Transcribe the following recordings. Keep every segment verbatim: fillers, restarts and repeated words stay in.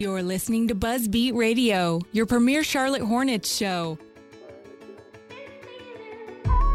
You're listening to BuzzBeat Radio, your premier Charlotte Hornets show. All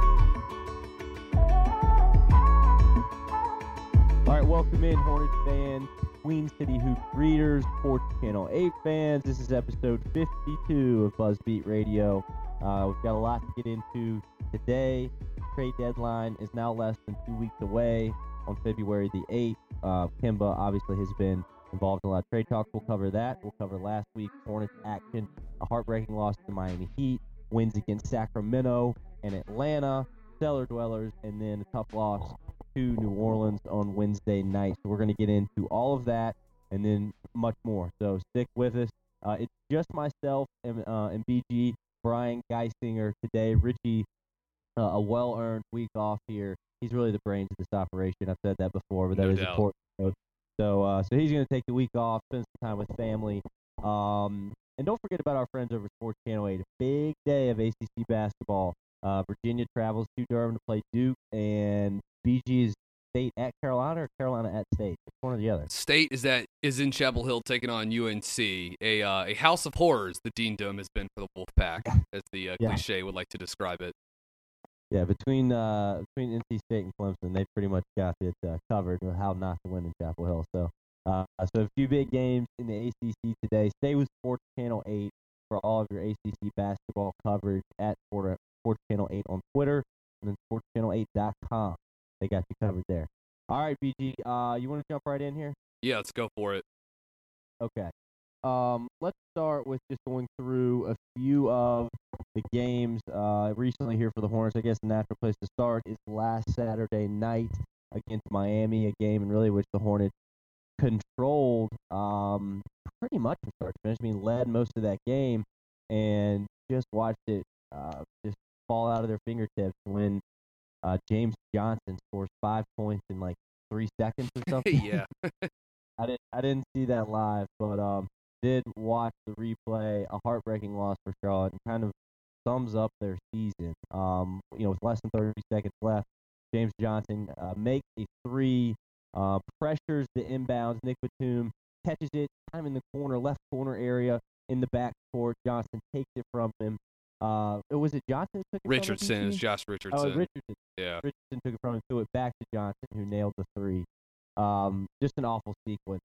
right, welcome in, Hornets fans, Queen City Hoops readers, Sports Channel eight fans. This is episode fifty-two of BuzzBeat Radio. Uh, we've got a lot to get into today. Trade deadline is now less than two weeks away on February the eighth. Uh, Kemba obviously has been involved in a lot of trade talks. We'll cover that. We'll cover last week's Hornets action, a heartbreaking loss to the Miami Heat, wins against Sacramento and Atlanta, cellar dwellers, and then a tough loss to New Orleans on Wednesday night. So we're going to get into all of that and then much more. So stick with us. Uh, it's just myself and, uh, and B G, Brian Geisinger today. Richie, uh, a well-earned week off here. He's really the brains of this operation. I've said that before, but that no is doubt. important. So, So, uh, so he's going to take the week off, spend some time with family. Um, and don't forget about our friends over at Sports Channel eight. A big day of A C C basketball. Uh, Virginia travels to Durham to play Duke, and B G is State at Carolina or Carolina at State? It's one or the other. State is at, is in Chapel Hill taking on U N C, a uh, a house of horrors the Dean Dome has been for the Wolfpack, as the uh, yeah. cliche would like to describe it. Yeah, between uh, between N C State and Clemson, they pretty much got it uh, covered with how not to win in Chapel Hill. So, uh, so a few big games in the A C C today. Stay with Sports Channel eight for all of your A C C basketball coverage at Sports Channel eight on Twitter and then sports channel eight dot com. They got you covered there. All right, B G, uh, you want to jump right in here? Yeah, let's go for it. Okay. Um, let's start with just going through a few of the games uh, recently here for the Hornets. I guess the natural place to start is last Saturday night against Miami, a game in really which the Hornets controlled um, pretty much from start to finish. I mean, led most of that game and just watched it uh, just fall out of their fingertips when uh, James Johnson scores five points in like three seconds or something. yeah. I didn't, I didn't see that live, but um. did watch the replay, a heartbreaking loss for Charlotte, and kind of sums up their season. Um, you know, with less than thirty seconds left, James Johnson uh, makes a three, uh, pressures the inbounds. Nick Batum catches it, time in the corner, left corner area, in the backcourt. Johnson takes it from him. Uh, was it Johnson took it Richardson, from him? Richardson, it was Josh Richardson. Oh, Richardson. Yeah. Richardson took it from him, threw it back to Johnson, who nailed the three. Um, just an awful sequence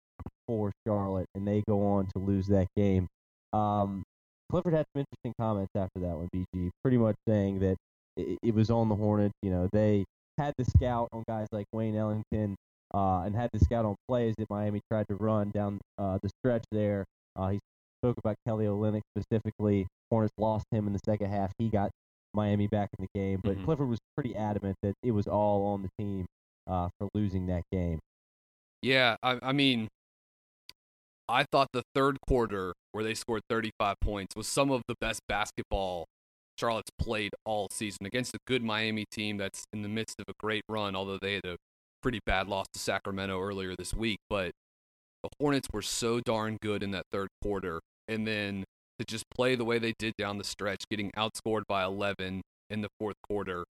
for Charlotte, and they go on to lose that game. Um, Clifford had some interesting comments after that one, B G, pretty much saying that it, it was on the Hornets. You know, they had the scout on guys like Wayne Ellington uh, and had the scout on plays that Miami tried to run down uh, the stretch there. Uh, he spoke about Kelly Olynyk specifically. Hornets lost him in the second half. He got Miami back in the game, but mm-hmm. Clifford was pretty adamant that it was all on the team uh, for losing that game. Yeah, I, I mean... I thought the third quarter, where they scored thirty-five points, was some of the best basketball Charlotte's played all season against a good Miami team that's in the midst of a great run, although they had a pretty bad loss to Sacramento earlier this week. But the Hornets were so darn good in that third quarter, and then to just play the way they did down the stretch, getting outscored by eleven in the fourth quarter,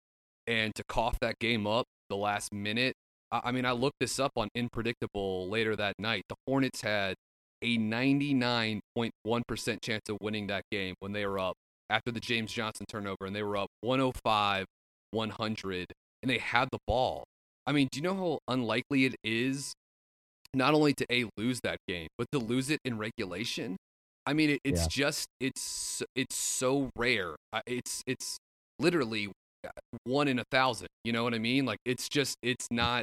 and to cough that game up the last minute. I mean, I looked this up on Unpredictable later that night. The Hornets had a ninety-nine point one percent chance of winning that game when they were up after the James Johnson turnover, and they were up one oh five one hundred, and they had the ball. I mean, do you know how unlikely it is not only to A, lose that game, but to lose it in regulation? I mean, it, it's yeah. just, it's it's so rare. It's it's literally one in a thousand. You know what I mean? Like, it's just, it's not,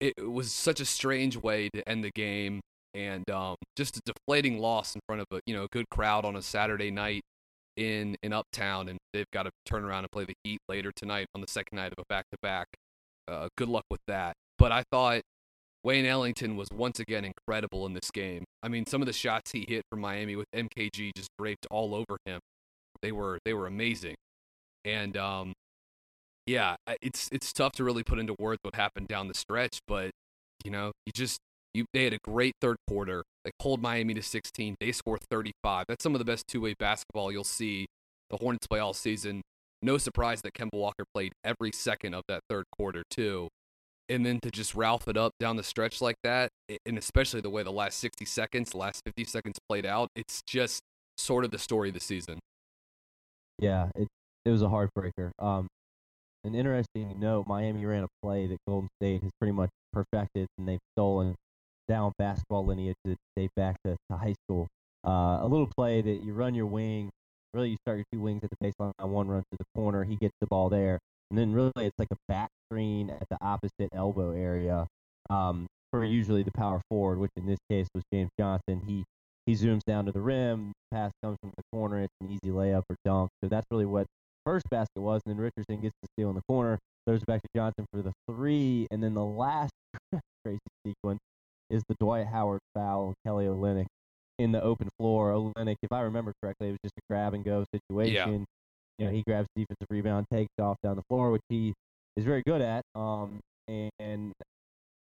it, it was such a strange way to end the game, and um, just a deflating loss in front of a, you know, a good crowd on a Saturday night in, in Uptown, and they've got to turn around and play the Heat later tonight on the second night of a back-to-back. Uh, good luck with that. But I thought Wayne Ellington was once again incredible in this game. I mean, some of the shots he hit from Miami with M K G just draped all over him. They were they were amazing, and um, yeah, it's it's tough to really put into words what happened down the stretch. But you know, you just you they had a great third quarter. They pulled Miami to sixteen. They scored thirty-five. That's some of the best two-way basketball you'll see the Hornets play all season. No surprise that Kemba Walker played every second of that third quarter, too. And then to just Ralph it up down the stretch like that, and especially the way the last sixty seconds, the last fifty seconds played out, it's just sort of the story of the season. Yeah, it it was a heartbreaker. Um, an interesting note, Miami ran a play that Golden State has pretty much perfected, and they've stolen down basketball lineage that date back to, to high school. Uh, a little play that you run your wing. Really, you start your two wings at the baseline, one runs to the corner, he gets the ball there. And then really it's like a back screen at the opposite elbow area um, for usually the power forward, which in this case was James Johnson. He he zooms down to the rim, pass comes from the corner, it's an easy layup or dunk. So that's really what first basket was, and then Richardson gets the steal in the corner, throws it back to Johnson for the three, and then the last crazy sequence is the Dwight Howard foul, Kelly Olynyk in the open floor. Olynyk, if I remember correctly, it was just a grab-and-go situation. Yeah. You know, he grabs the defensive rebound, takes off down the floor, which he is very good at. Um, and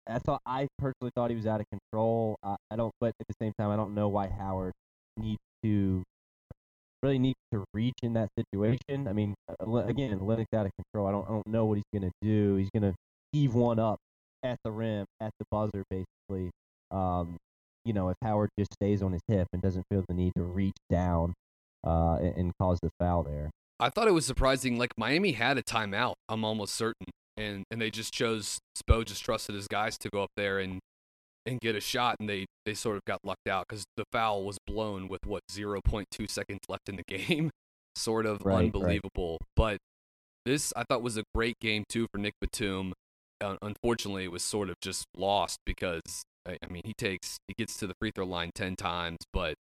I thought, I personally thought he was out of control. I, I don't, but at the same time, I don't know why Howard needs to really needs to reach in that situation. I mean, again, Olynyk's out of control. I don't, I don't know what he's going to do. He's going to heave one up at the rim, at the buzzer, basically. Um, You know, if Howard just stays on his hip and doesn't feel the need to reach down uh, and, and cause the foul there. I thought it was surprising. Like, Miami had a timeout, I'm almost certain. And and they just chose, Spo just trusted his guys to go up there and, and get a shot. And they, they sort of got lucked out because the foul was blown with, what, zero point two seconds left in the game? Sort of right, unbelievable. Right. But this, I thought, was a great game, too, for Nick Batum. Uh, unfortunately, it was sort of just lost because... I mean, he takes, he gets to the free throw line ten times, but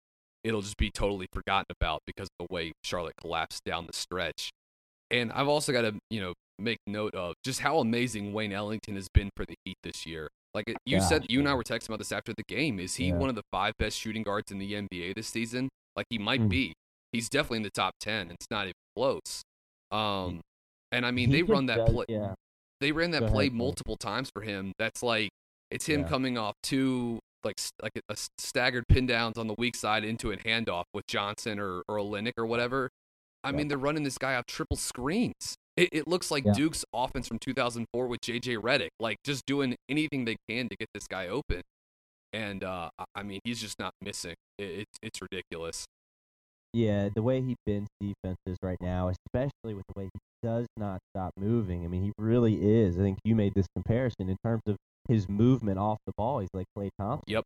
it'll just be totally forgotten about because of the way Charlotte collapsed down the stretch. And I've also got to, you know, make note of just how amazing Wayne Ellington has been for the Heat this year. Like you Gosh, said, you and I were texting about this after the game. Is he yeah. one of the five best shooting guards in the N B A this season? Like, he might mm. be. He's definitely in the top ten. It's not even close. Um, and I mean, he they run that does, play. Yeah. They ran that Go play ahead, multiple man. times for him. That's like. It's him yeah. coming off two like like a, a staggered pin downs on the weak side into a handoff with Johnson or or Olynyk or whatever. I yeah. mean, they're running this guy off triple screens. It, it looks like yeah. Duke's offense from two thousand four with J J Redick, like just doing anything they can to get this guy open. And uh, I mean, he's just not missing. It, it, it's ridiculous. Yeah, the way he bends defenses right now, especially with the way he does not stop moving. I mean, he really is. I think you made this comparison in terms of his movement off the ball. He's like Klay Thompson. Yep.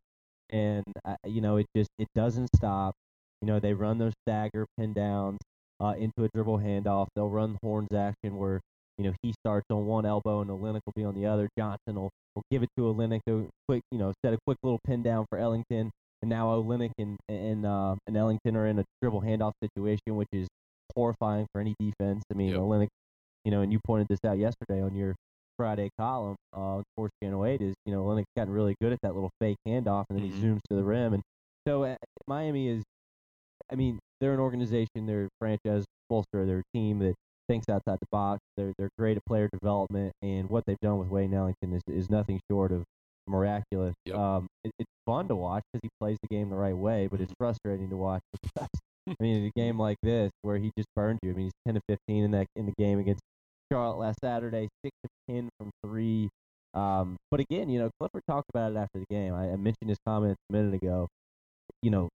And, uh, you know, it just, it doesn't stop. You know, they run those stagger pin downs uh, into a dribble handoff. They'll run horns action where, you know, he starts on one elbow and Olynyk will be on the other. Johnson will, will give it to Olynyk, a quick, you know, set a quick little pin down for Ellington. And now Olynyk and, and, uh, and Ellington are in a dribble handoff situation, which is horrifying for any defense. I mean, yep. Olynyk, you know, and you pointed this out yesterday on your Friday column uh, on Sports Channel eight is, you know, Olynyk's gotten really good at that little fake handoff, and then he zooms to the rim. And so uh, Miami is, I mean, they're an organization, they're a franchise bolster, they're a team that thinks outside the box. They're they're great at player development, and what they've done with Wayne Ellington is, is nothing short of miraculous. Yep. Um, it, it's fun to watch because he plays the game the right way, but it's frustrating to watch. I mean, in a game like this where he just burned you. I mean, he's ten to fifteen in that in the game against Charlotte last Saturday, six to ten from three. Um, but again, you know, Clifford talked about it after the game. I, I mentioned his comments a minute ago. You know,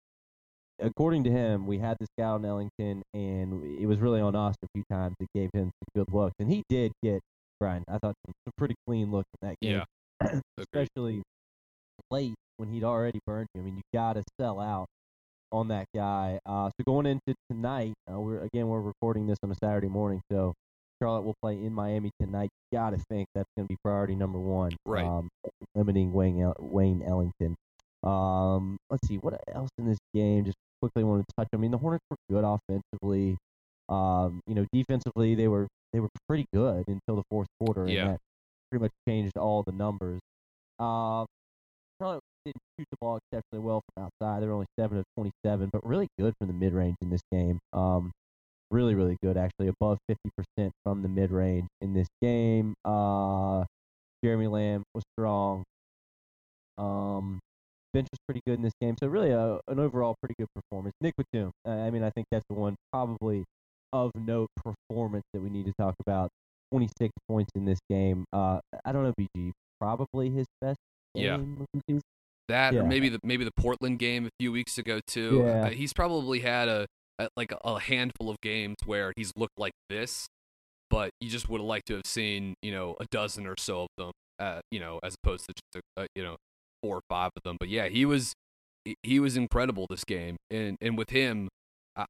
according to him, we had this guy on Ellington, and it was really on us a few times that gave him some good looks, and he did get Brian. I thought some pretty clean looks in that game, yeah. especially late when he'd already burned you. I mean, you got to sell out on that guy. Uh, so going into tonight, uh, we're again we're recording this on a Saturday morning, so Charlotte will play in Miami tonight. You got to think that's going to be priority number one, right? Um, limiting Wayne El- Wayne Ellington. Um, let's see what else in this game. Just quickly want to touch. I mean, the Hornets were good offensively. Um, you know, defensively they were they were pretty good until the fourth quarter, yeah. and that pretty much changed all the numbers. Um, uh, Charlotte didn't shoot the ball exceptionally well from outside. They were only seven of twenty-seven, but really good from the mid-range in this game. Um, really, really good, actually. Above fifty percent from the mid-range in this game. Uh, Jeremy Lamb was strong. Um, bench was pretty good in this game. So really a, an overall pretty good performance. Nick Batum, uh, I mean, I think that's the one probably of note performance that we need to talk about. twenty-six points in this game. Uh, I don't know, B G, probably his best game. Yeah. That yeah. or maybe the maybe the Portland game a few weeks ago too. Yeah. Uh, he's probably had a, a like a handful of games where he's looked like this, but you just would have liked to have seen you know a dozen or so of them, uh, you know, as opposed to just a, a, you know four or five of them. But yeah, he was he was incredible this game, and and with him,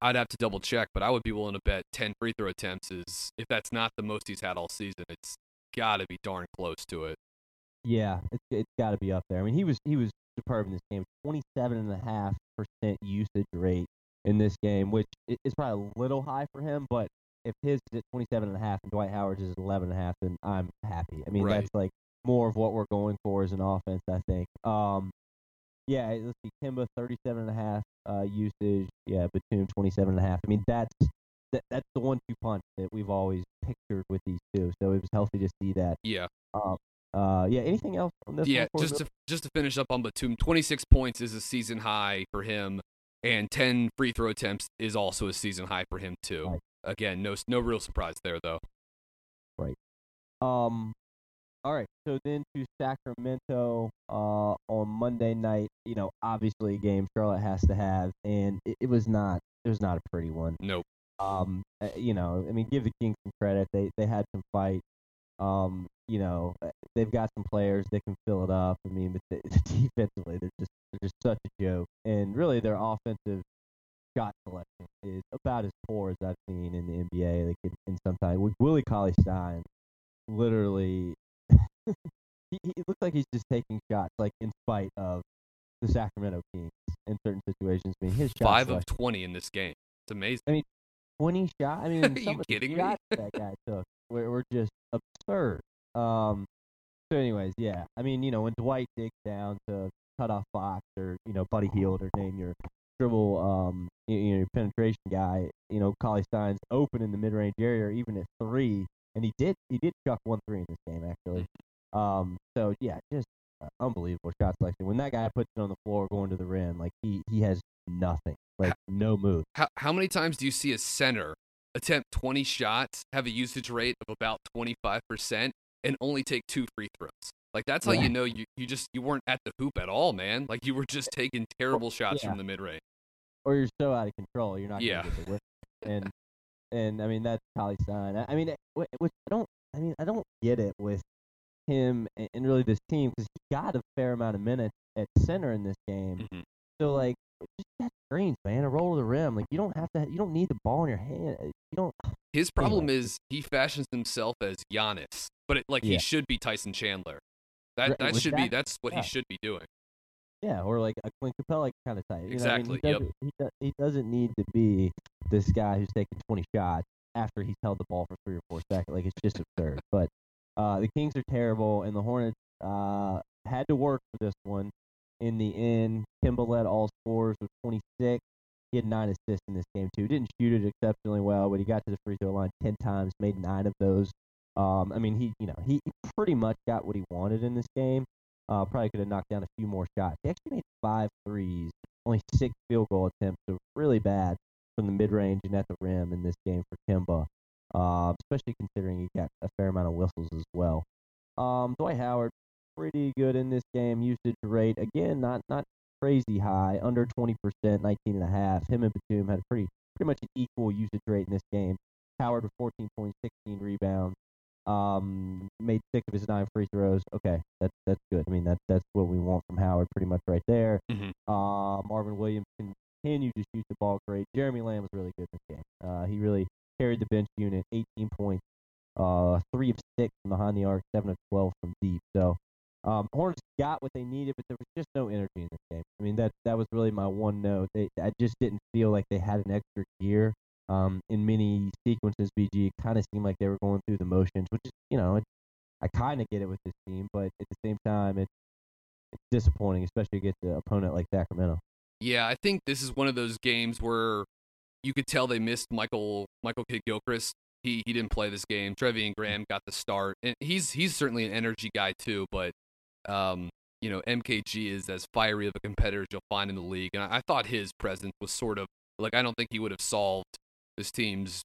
I'd have to double check, but I would be willing to bet ten free throw attempts is if that's not the most he's had all season, it's got to be darn close to it. Yeah, it's it's got to be up there. I mean, he was he was. superb in this game. twenty-seven point five percent usage rate in this game, which is probably a little high for him, but if his is at twenty-seven point five and Dwight Howard's is eleven point five, then I'm happy. I mean, right. that's like more of what we're going for as an offense, I think. Um, yeah, let's see, Kemba, thirty-seven point five uh, usage. Yeah, Batum, twenty-seven point five. I mean, that's that, that's the one-two punch that we've always pictured with these two, so it was healthy to see that. Yeah. Um, Uh, yeah, anything else on this? Yeah, just to, just to finish up on Batum, twenty-six points is a season high for him, and ten free throw attempts is also a season high for him, too. Right. Again, no no real surprise there, though. Right. Um. All right, so then to Sacramento uh, on Monday night, you know, obviously a game Charlotte has to have, and it, it was not it was not a pretty one. Nope. Um. You know, I mean, give the Kings some credit. They, they had some fight. Um. You know, they've got some players that can fill it up. I mean, but they, defensively, they're just they're just such a joke. And really, their offensive shot selection is about as poor as I've seen in the N B A. Like, in sometimes with Willie Cauley-Stein, literally, he, he looks like he's just taking shots, like in spite of the Sacramento Kings in certain situations. I mean, his shot five selection, of twenty in this game. It's amazing. I mean, twenty shot. I mean, are some you of kidding the shots me? That guy took were, were just absurd. Um, so anyways, yeah, I mean, you know, when Dwight digs down to cut off Fox or, you know, Buddy Hield or name your dribble, um, you, you know, your penetration guy, you know, Cauley-Stein's open in the mid-range area or even at three, and he did, he did chuck one three in this game, actually. Um, so yeah, just uh, unbelievable shot selection. When that guy puts it on the floor going to the rim, like he, he has nothing, like no move. How, how many times do you see a center attempt twenty shots, have a usage rate of about twenty-five percent? And only take two free throws. Like, that's how yeah. you know you, you just you weren't at the hoop at all, man. Like, you were just taking terrible shots yeah. from the mid-range. Or you're so out of control, you're not yeah. going to get the whip. And, and I mean, that's Cauley-Stein. I, I mean, which I don't I mean, I don't get it with him and, and really this team because he got a fair amount of minutes at center in this game. Mm-hmm. So, like, just catch screens, man, a roll to the rim. Like, you don't have to, you don't need the ball in your hand. You don't. His problem anyway. is he fashions himself as Giannis. But, it, like, yeah. he should be Tyson Chandler. That right. that With should that, be, that's what yeah. he should be doing. Yeah, or like a Clint Capella kind of type. You exactly, know I mean? he, yep. he, he doesn't need to be this guy who's taking twenty shots after he's held the ball for three or four seconds. Like, it's just absurd. But uh, the Kings are terrible, and the Hornets uh, had to work for this one. In the end, Kemba led all scorers with twenty-six. He had nine assists in this game, too. Didn't shoot it exceptionally well, but he got to the free throw line ten times, made nine of those. Um, I mean, he, you know, he pretty much got what he wanted in this game. Uh, probably could have knocked down a few more shots. He actually made five threes, only six field goal attempts, so really bad from the mid-range and at the rim in this game for Kemba, uh, especially considering he got a fair amount of whistles as well. Um, Dwight Howard, pretty good in this game. Usage rate, again, not not crazy high, under twenty percent, nineteen point five. Him and Batum had a pretty pretty much an equal usage rate in this game. Howard with fourteen points, sixteen rebounds. Um, made six of his nine free throws. Okay, that's that's good. I mean, that that's what we want from Howard, pretty much right there. Mm-hmm. Uh, Marvin Williams continued to shoot the ball great. Jeremy Lamb was really good in this game. Uh, he really carried the bench unit. eighteen points, uh, three of six from behind the arc, seven of twelve from deep. So, um, Hornets got what they needed, but there was just no energy in this game. I mean, that that was really my one note. They, I just didn't feel like they had an extra gear. Um, in many sequences, B G, it kind of seemed like they were going through the motions, which is, you know, it, I kind of get it with this team, but at the same time, it, it's disappointing, especially against an opponent like Sacramento. Yeah, I think this is one of those games where you could tell they missed Michael Michael Kidd-Gilchrist. He he didn't play this game. Trevon Graham got the start, and he's he's certainly an energy guy too, but um, you know, M K G is as fiery of a competitor as you'll find in the league, and I, I thought his presence was sort of like, I don't think he would have solved this team's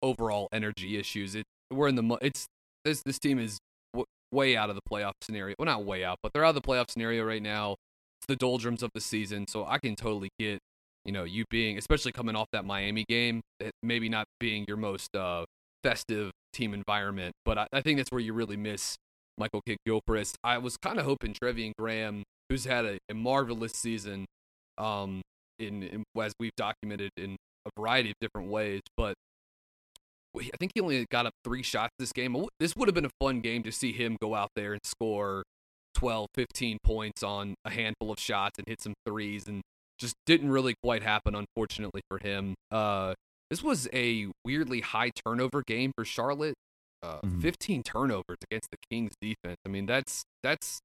overall energy issues. It we're in the it's this this team is w- way out of the playoff scenario. Well, not way out, but they're out of the playoff scenario right now. It's the doldrums of the season, so I can totally get, you know, you being, especially coming off that Miami game, that maybe not being your most uh, festive team environment. But I, I think that's where you really miss Michael Kidd-Gilchrist. I was kind of hoping Trevon Graham, who's had a, a marvelous season, um, in, in as we've documented in a variety of different ways, but I think he only got up three shots this game. This would have been a fun game to see him go out there and score twelve, fifteen points on a handful of shots and hit some threes, and just didn't really quite happen, unfortunately, for him. Uh, this was a weirdly high turnover game for Charlotte. Uh, mm-hmm. fifteen turnovers against the Kings defense. I mean, that's that's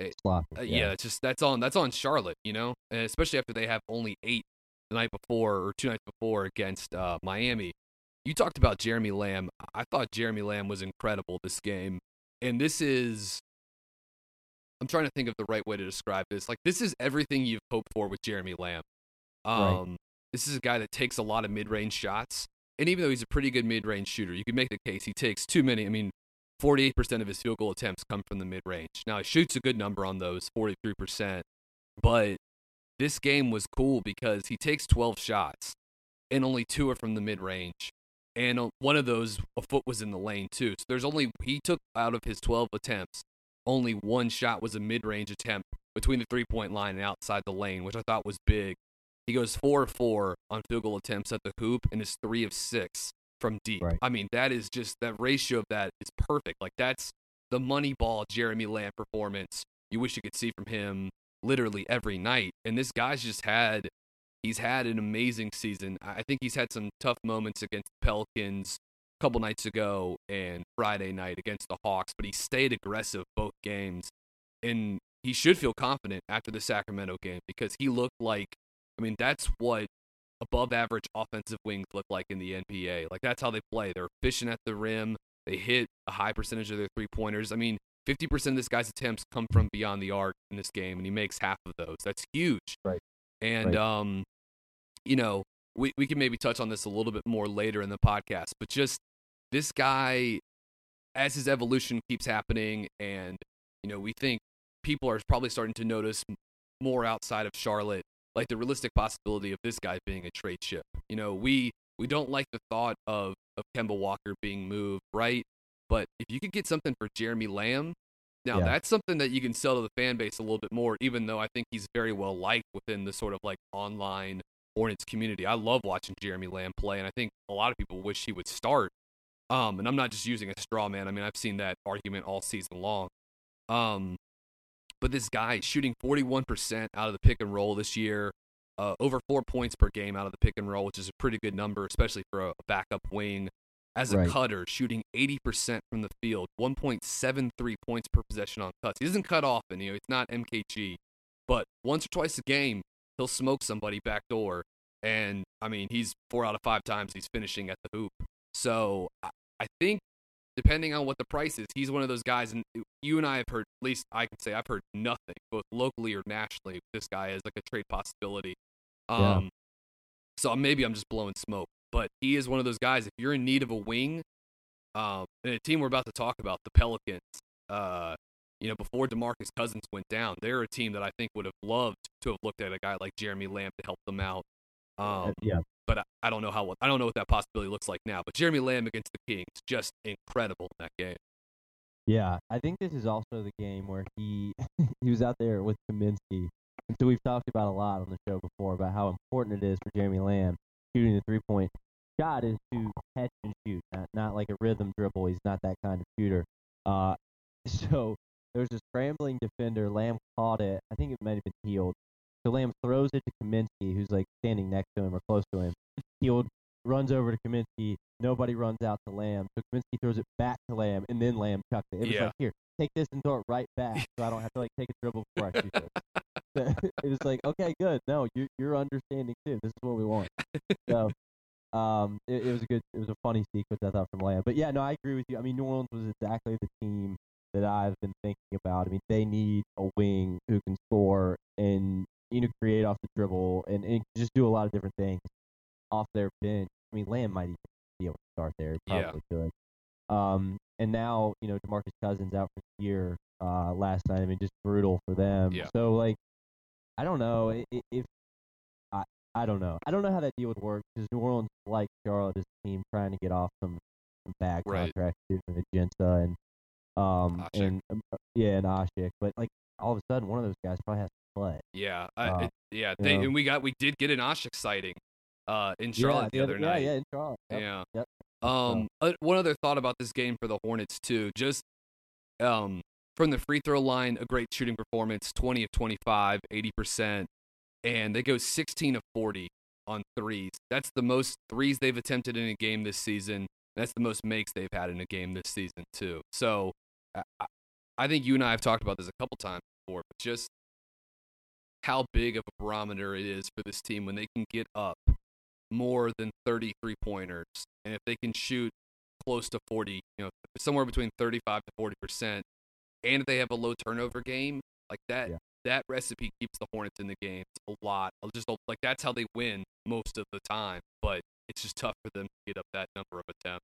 it's sloppy, uh, yeah. yeah, it's just that's on that's on Charlotte, you know, and especially after they have only eight the night before or two nights before against uh, Miami. You talked about Jeremy Lamb. I thought Jeremy Lamb was incredible this game. And this is, I'm trying to think of the right way to describe this. Like, this is everything you've hoped for with Jeremy Lamb. Um, right. This is a guy that takes a lot of mid-range shots. And even though he's a pretty good mid-range shooter, you can make the case he takes too many. I mean, forty-eight percent of his field goal attempts come from the mid-range. Now, he shoots a good number on those, forty-three percent. But this game was cool because he takes twelve shots, and only two are from the mid-range. And one of those, a foot was in the lane too. So there's only, he took out of his twelve attempts, only one shot was a mid-range attempt between the three-point line and outside the lane, which I thought was big. He goes four of four on field goal attempts at the hoop and is three of six from deep. Right. I mean, that is just, that ratio of that is perfect. Like, that's the money ball Jeremy Lamb performance you wish you could see from him literally every night. And this guy's just had, he's had an amazing season. I think he's had some tough moments against the Pelicans a couple nights ago and Friday night against the Hawks, but he stayed aggressive both games. And he should feel confident after the Sacramento game, because he looked like, I mean, that's what above average offensive wings look like in the N B A. Like, that's how they play. They're efficient at the rim. They hit a high percentage of their three pointers. I mean, fifty percent of this guy's attempts come from beyond the arc in this game, and he makes half of those. That's huge. Right. And, right. um, you know, we, we can maybe touch on this a little bit more later in the podcast, but just this guy, as his evolution keeps happening, and, you know, we think people are probably starting to notice more outside of Charlotte, like the realistic possibility of this guy being a trade chip. You know, we, we don't like the thought of, of Kemba Walker being moved, right? But if you could get something for Jeremy Lamb, now yeah. that's something that you can sell to the fan base a little bit more, even though I think he's very well liked within the sort of like online Hornets community. I love watching Jeremy Lamb play, and I think a lot of people wish he would start. Um, and I'm not just using a straw man. I mean, I've seen that argument all season long. Um, but this guy shooting forty-one percent out of the pick and roll this year, uh, over four points per game out of the pick and roll, which is a pretty good number, especially for a backup wing. As a right. cutter, shooting eighty percent from the field, one point seven three points per possession on cuts. He doesn't cut often, you know, it's not M K G. But once or twice a game, he'll smoke somebody backdoor. And, I mean, he's four out of five times he's finishing at the hoop. So I think depending on what the price is, he's one of those guys, and you and I have heard, at least I can say, I've heard nothing, both locally or nationally, this guy is like a trade possibility. Um, yeah. So maybe I'm just blowing smoke, but he is one of those guys, if you're in need of a wing, um, and a team we're about to talk about, the Pelicans, uh, you know, before DeMarcus Cousins went down, they're a team that I think would have loved to have looked at a guy like Jeremy Lamb to help them out. Um, yeah. But I, I don't know how I don't know what that possibility looks like now. But Jeremy Lamb against the Kings, just incredible in that game. Yeah, I think this is also the game where he he was out there with Kaminsky, and so we've talked about a lot on the show before about how important it is for Jeremy Lamb shooting the three point shot is to catch and shoot, not not like a rhythm dribble. He's not that kind of shooter. Uh, so there's a scrambling defender. Lamb caught it. I think it might have been healed. So Lamb throws it to Kaminsky, who's like standing next to him or close to him. He runs over to Kaminsky. Nobody runs out to Lamb. So Kaminsky throws it back to Lamb, and then Lamb chucks it. It was yeah. like, here, take this and throw it right back so I don't have to like take a dribble before I shoot it. So it was like, okay, good. No, you're, you're understanding too. This is what we want. So um, it, it was a good, it was a funny sequence, I thought, from Lamb. But yeah, no, I agree with you. I mean, New Orleans was exactly the team that I've been thinking about. I mean, they need a wing who can score and you know, create off the dribble and, and just do a lot of different things off their bench. I mean, Lamb might even be able to start there. He probably yeah. could. Um, and now, you know, DeMarcus Cousins out for the year uh, last night. I mean, just brutal for them. Yeah. So, like, I don't know if, if I, I don't know. I don't know how that deal would work because New Orleans, like Charlotte, is a team trying to get off some, some bad right. contracts and Magenta and, um, and, yeah, and Ashik. But, like, all of a sudden, one of those guys probably has play. Yeah, I, uh, it, yeah, they, and we got we did get an Oshik sighting uh, in Charlotte yeah, the other yeah, night. Yeah, in Charlotte. Yep, yeah. Yep. Um, uh, one other thought about this game for the Hornets too, just um, from the free throw line, a great shooting performance, twenty of twenty-five, eighty percent, and they go sixteen of forty on threes. That's the most threes they've attempted in a game this season. That's the most makes they've had in a game this season too. So, I, I think you and I have talked about this a couple times before, but just how big of a barometer it is for this team when they can get up more than thirty three-pointers, and if they can shoot close to forty, you know, somewhere between thirty-five to forty percent, and if they have a low turnover game, like that, yeah. that recipe keeps the Hornets in the game a lot. Just like that's how they win most of the time, but it's just tough for them to get up that number of attempts.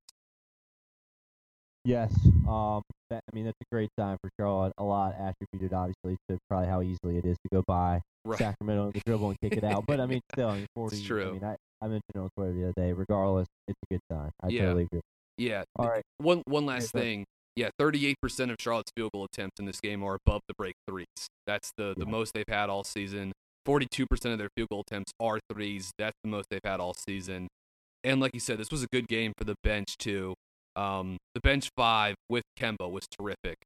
Yes, um, that, I mean that's a great sign for Charlotte. A lot attributed, obviously, to probably how easily it is to go by right. Sacramento on the dribble and kick it out. But I mean, still, I mean, forty. It's true. I mean, I, I mentioned it on Twitter the other day. Regardless, it's a good sign. I yeah. totally agree. Yeah. All right. One one last okay, thing. Yeah, thirty-eight percent of Charlotte's field goal attempts in this game are above the break threes. That's the yeah. the most they've had all season. Forty-two percent of their field goal attempts are threes. That's the most they've had all season. And like you said, this was a good game for the bench too. Um, the bench five with Kemba was terrific.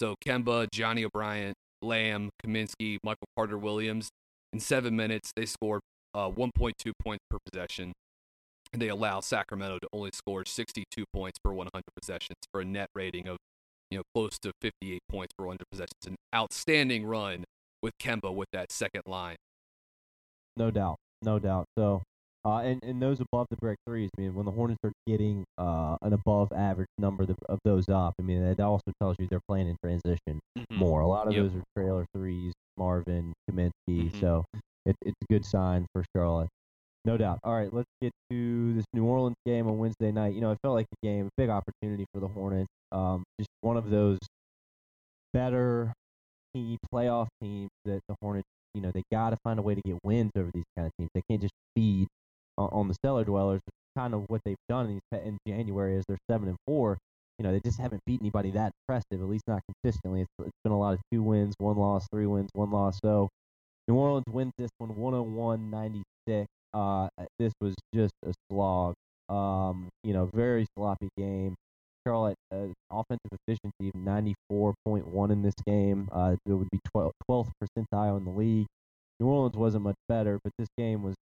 So Kemba, Johnny O'Brien, Lamb, Kaminsky, Michael Carter-Williams, in seven minutes, they scored uh, one point two points per possession, and they allow Sacramento to only score sixty-two points per one hundred possessions for a net rating of, you know, close to fifty-eight points per one hundred possessions. An outstanding run with Kemba with that second line. No doubt. No doubt. So Uh, and, and those above the break threes, I mean, when the Hornets are getting uh, an above-average number of those up, I mean, that also tells you they're playing in transition mm-hmm. more. A lot of yep. those are trailer threes, Marvin, Kaminsky, mm-hmm. so it, it's a good sign for Charlotte. No doubt. All right, let's get to this New Orleans game on Wednesday night. You know, it felt like a game, a big opportunity for the Hornets. Um, just one of those better key playoff teams that the Hornets, you know, they got to find a way to get wins over these kind of teams. They can't just feed on the cellar dwellers, kind of what they've done in January is they're seven and four. You know, they just haven't beat anybody that impressive, at least not consistently. It's, it's been a lot of two wins, one loss, three wins, one loss. So New Orleans wins this one, one oh one ninety-six. Uh, this was just a slog. Um, you know, very sloppy game. Charlotte uh, offensive efficiency of ninety-four point one in this game. Uh, it would be twelfth percentile in the league. New Orleans wasn't much better, but this game was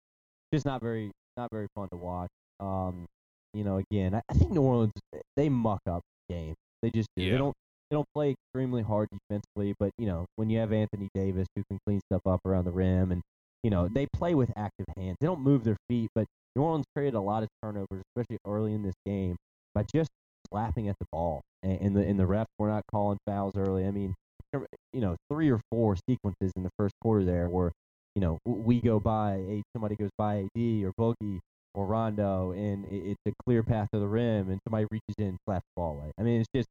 just not very. Not very fun to watch. Um, you know, again, I, I think New Orleans, they muck up games. They just do. Yeah. They don't they don't play extremely hard defensively, but, you know, when you have Anthony Davis who can clean stuff up around the rim and, you know, they play with active hands. They don't move their feet, but New Orleans created a lot of turnovers, especially early in this game, by just slapping at the ball, and, and the and the refs were not calling fouls early. I mean, you know, three or four sequences in the first quarter there where, you know, we go by, somebody goes by A D or Bogey or Rondo, and it's a clear path to the rim, and somebody reaches in and slaps the ball away. I mean, it's just,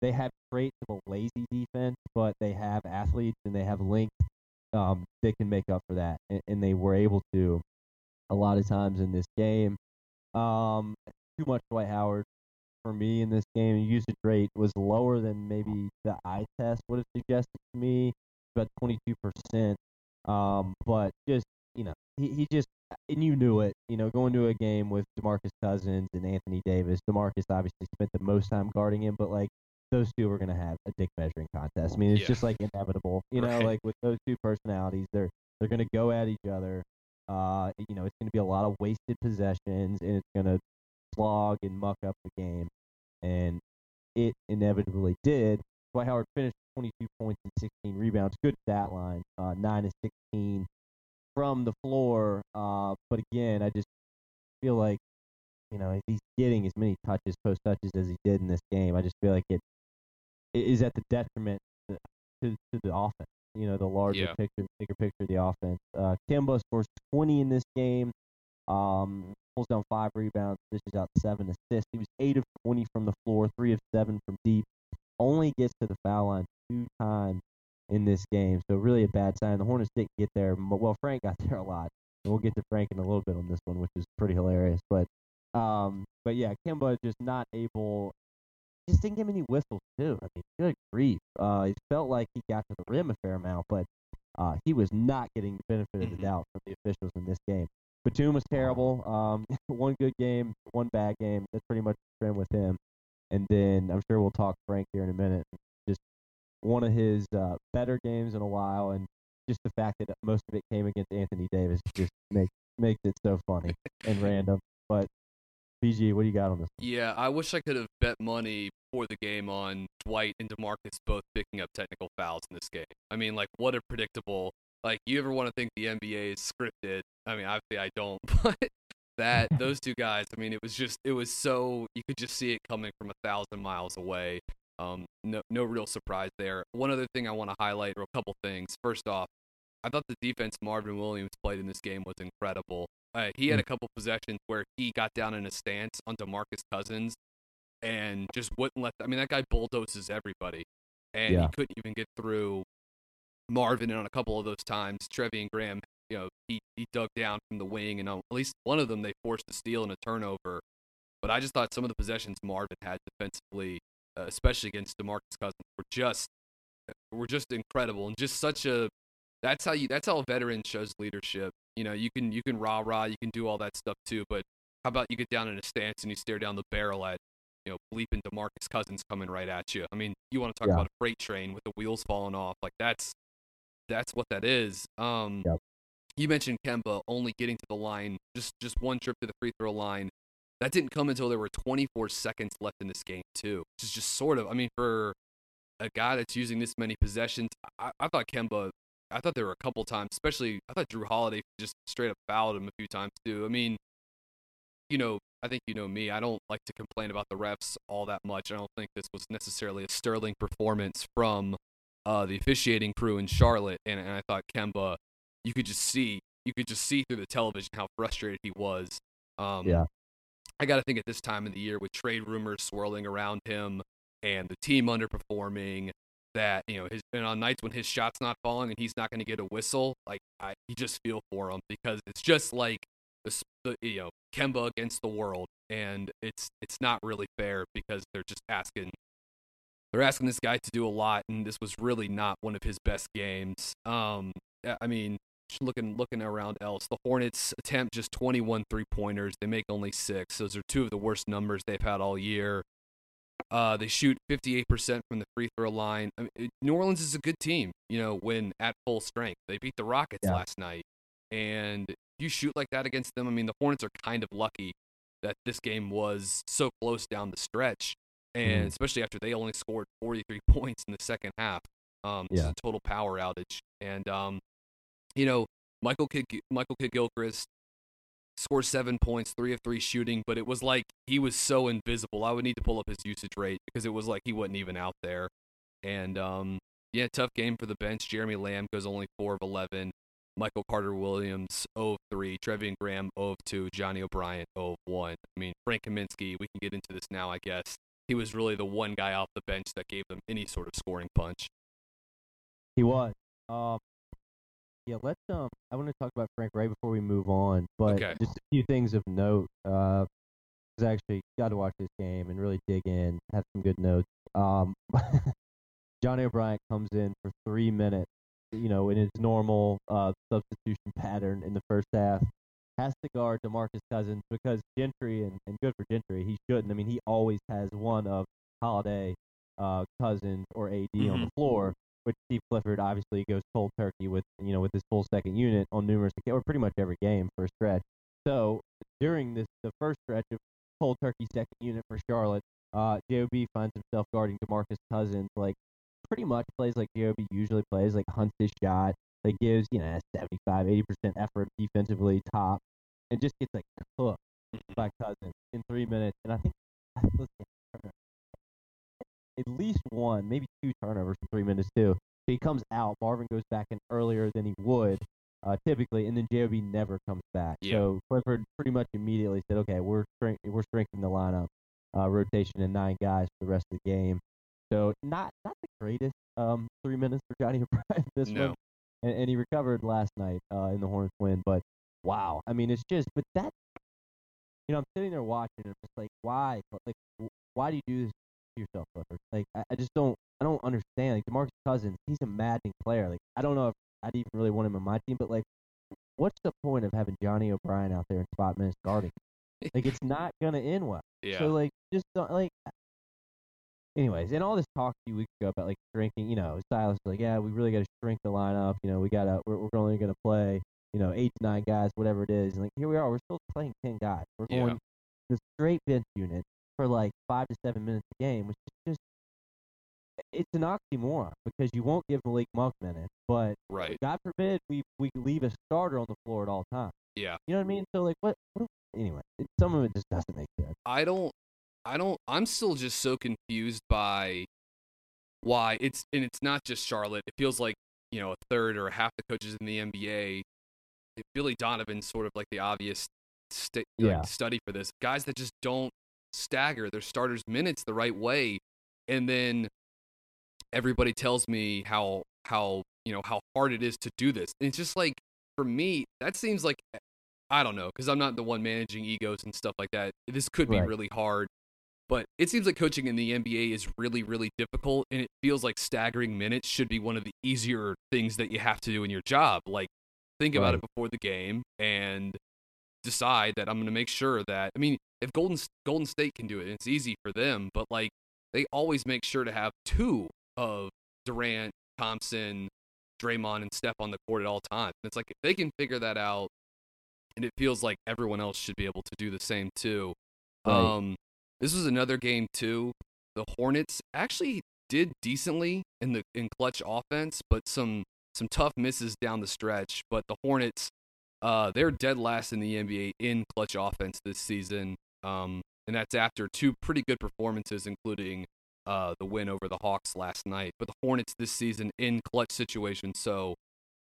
they have traits of a lazy defense, but they have athletes and they have length. Um, they can make up for that, and, and they were able to a lot of times in this game. Um, too much Dwight Howard for me in this game. Usage rate was lower than maybe the eye test would have suggested to me, about twenty-two percent. Um, but just, you know, he, he just, and you knew it, you know, going to a game with DeMarcus Cousins and Anthony Davis. DeMarcus obviously spent the most time guarding him, but, like, those two are going to have a dick measuring contest. I mean, it's yeah. just, like, inevitable. You right. know, like, with those two personalities, they're they're going to go at each other. Uh, you know, it's going to be a lot of wasted possessions, and it's going to slog and muck up the game. And it inevitably did. Dwight Howard finished twenty-two points and sixteen rebounds. Good stat line, uh, nine of sixteen from the floor. Uh, but again, I just feel like, you know, if he's getting as many touches, post touches as he did in this game, I just feel like it, it is at the detriment to, to, to the offense. You know, the larger yeah. picture, bigger picture of the offense. Uh, Kemba scores twenty in this game, um, pulls down five rebounds, dishes out seven assists. He was eight of twenty from the floor, three of seven from deep. Only gets to the foul line two times in this game, so really a bad sign. The Hornets didn't get there. Well, Frank got there a lot, and we'll get to Frank in a little bit on this one, which is pretty hilarious. But, um, but yeah, Kemba just not able – just didn't give him any whistles, too. I mean, good grief. Uh, it felt like he got to the rim a fair amount, but uh, he was not getting the benefit of the doubt from the officials in this game. Batum was terrible. Um, one good game, one bad game. That's pretty much the trend with him. And then I'm sure we'll talk Frank here in a minute. Just one of his uh, better games in a while, and just the fact that most of it came against Anthony Davis just makes makes it so funny and random. But B G, what do you got on this? Yeah, I wish I could have bet money before the game on Dwight and DeMarcus both picking up technical fouls in this game. I mean, like, what a predictable. Like, you ever want to think the N B A is scripted? I mean, obviously I don't, but that those two guys, I mean, it was just, it was so, you could just see it coming from a thousand miles away. Um, no, no real surprise there. One other thing I want to highlight, or a couple things. First off, I thought the defense Marvin Williams played in this game was incredible. Uh, he had a couple possessions where he got down in a stance on DeMarcus Cousins and just wouldn't let – I mean, that guy bulldozes everybody, and yeah. he couldn't even get through Marvin. And on a couple of those times, Trevon Graham, you know, he, he dug down from the wing, and on at least one of them they forced a steal and a turnover. But I just thought some of the possessions Marvin had defensively, uh, especially against DeMarcus Cousins, were just were just incredible, and just such a – that's how you that's how a veteran shows leadership. You know, you can you can rah rah, you can do all that stuff too, but how about you get down in a stance and you stare down the barrel at, you know, bleeping DeMarcus Cousins coming right at you. I mean, you want to talk yeah. about a freight train with the wheels falling off? Like that's that's what that is. Um, yeah. You mentioned Kemba only getting to the line, just just one trip to the free throw line. That didn't come until there were twenty-four seconds left in this game too, which is just sort of. I mean, for a guy that's using this many possessions, I, I thought Kemba. I thought there were a couple times, especially I thought Jrue Holiday just straight up fouled him a few times too. I mean, you know, I think you know me. I don't like to complain about the refs all that much. I don't think this was necessarily a sterling performance from uh, the officiating crew in Charlotte. And, and I thought Kemba, you could just see, you could just see through the television how frustrated he was. Um, yeah, I got to think at this time of the year with trade rumors swirling around him and the team underperforming. That you know, his, and on nights when his shot's not falling and he's not going to get a whistle, like I, you just feel for him because it's just like the, the you know Kemba against the world, and it's it's not really fair because they're just asking they're asking this guy to do a lot, and this was really not one of his best games. Um, I mean, just looking looking around else, the Hornets attempt just twenty-one three pointers, they make only six. Those are two of the worst numbers they've had all year. Uh, they shoot fifty-eight percent from the free throw line. I mean, New Orleans is a good team, you know, when at full strength. They beat the Rockets yeah. last night, and you shoot like that against them. I mean, the Hornets are kind of lucky that this game was so close down the stretch, and mm. especially after they only scored forty-three points in the second half. Um, yeah. It's a total power outage. And, um, you know, Michael Kidd, Michael Kidd-Gilchrist, scored seven points, three of three shooting, but it was like he was so invisible. I would need to pull up his usage rate because it was like he wasn't even out there. And, um, yeah, tough game for the bench. Jeremy Lamb goes only four of eleven. Michael Carter-Williams, zero of three. Trevon Graham, zero of two. Johnny O'Brien, zero of one. I mean, Frank Kaminsky, we can get into this now, I guess. He was really the one guy off the bench that gave them any sort of scoring punch. He was. Um, yeah, let's. Um, I want to talk about Frank right before we move on, but okay. Just a few things of note. Uh, I actually got to watch this game and really dig in, have some good notes. Um, Johnny O'Brien comes in for three minutes, you know, in his normal uh, substitution pattern in the first half. Has to guard DeMarcus Cousins because Gentry, and, and good for Gentry, he shouldn't. I mean, he always has one of Holiday, uh, Cousins, or A D mm-hmm. on the floor, which Steve Clifford obviously goes cold turkey with, you know, with his full second unit on numerous or pretty much every game for a stretch. So during this the first stretch of cold turkey second unit for Charlotte, uh, J O B finds himself guarding DeMarcus Cousins, like pretty much plays like J O B usually plays, like hunts his shot. That gives, you know, seventy-five, eighty percent effort defensively, top, and just gets, like, cooked by Cousins in three minutes. And I think at least one, maybe two turnovers in three minutes, too. So he comes out. Marvin goes back in earlier than he would uh, typically, and then J O B never comes back. Yeah. So Clifford pretty much immediately said, okay, we're, strength- we're strengthening the lineup, uh, rotation and nine guys for the rest of the game. So not not the greatest um, three minutes for Johnny O'Brien this no. one. And, and he recovered last night uh, in the Hornets win, but wow. I mean, it's just, but that, you know, I'm sitting there watching and I'm just like, why? Like, why do you do this to yourself, Clifford? Like, I, I just don't, I don't understand. Like, DeMarcus Cousins, he's a maddening player. Like, I don't know if I'd even really want him on my team, but, like, what's the point of having Johnny O'Brien out there in five minutes guarding? Like, it's not going to end well. Yeah. So, like, just don't, like, anyways, and all this talk a few weeks ago about, like, shrinking, you know, Silas was like, yeah, we really got to shrink the lineup. You know, we got to, we're, we're only going to play, you know, eight to nine guys, whatever it is. And, like, here we are. We're still playing ten guys. We're yeah. going the straight bench unit for, like, five to seven minutes a game, which is just, it's an oxymoron because you won't give Malik Monk minutes, but right. God forbid we we leave a starter on the floor at all times. Yeah. You know what I mean? So, like, what, what anyway, it, some of it just doesn't make sense. I don't. I don't, I'm still just so confused by why it's, and it's not just Charlotte. It feels like, you know, a third or half the coaches in the N B A, Billy Donovan's sort of like the obvious st- yeah. like study for this. Guys that just don't stagger their starters' minutes the right way. And then everybody tells me how, how, you know, how hard it is to do this. And it's just like, for me, that seems like, I don't know, because I'm not the one managing egos and stuff like that. This could be right. really hard. But it seems like coaching in the N B A is really, really difficult, and it feels like staggering minutes should be one of the easier things that you have to do in your job. Like, think right. about it before the game and decide that I'm going to make sure that – I mean, if Golden Golden State can do it, it's easy for them, but, like, they always make sure to have two of Durant, Thompson, Draymond, and Steph on the court at all times. And it's like, if they can figure that out, and it feels like everyone else should be able to do the same too. Right. Um This was another game, too. The Hornets actually did decently in the in clutch offense, but some some tough misses down the stretch. But the Hornets, uh, they're dead last in the N B A in clutch offense this season, um, and that's after two pretty good performances, including uh, the win over the Hawks last night. But the Hornets this season in clutch situations, so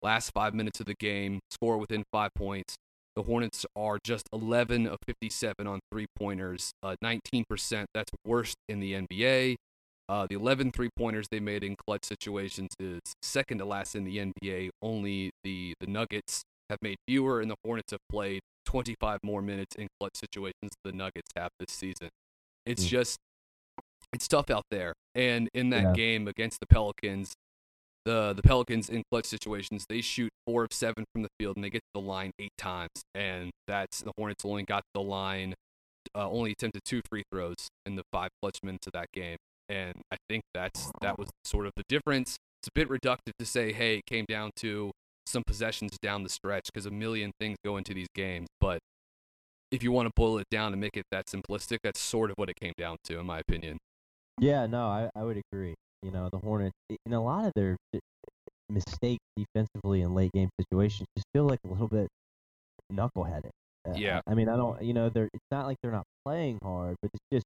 last five minutes of the game, score within five points. The Hornets are just eleven of fifty-seven on three-pointers, uh, nineteen percent. That's worst in the N B A. Uh, the eleven three-pointers they made in clutch situations is second to last in the N B A. Only the, the Nuggets have made fewer, and the Hornets have played twenty-five more minutes in clutch situations than the Nuggets have this season. It's mm. just – it's tough out there. And in that yeah. game against the Pelicans, The the Pelicans in clutch situations, they shoot four of seven from the field, and they get to the line eight times. And that's the Hornets only got to the line, uh, only attempted two free throws in the five clutch minutes of that game. And I think that's that was sort of the difference. It's a bit reductive to say, hey, it came down to some possessions down the stretch because a million things go into these games. But if you want to boil it down and make it that simplistic, that's sort of what it came down to, in my opinion. Yeah, no, I, I would agree. You know, the Hornets, in a lot of their mistakes defensively in late-game situations, just feel like a little bit knuckleheaded. Yeah. I, I mean, I don't, you know, they're, it's not like they're not playing hard, but it's just,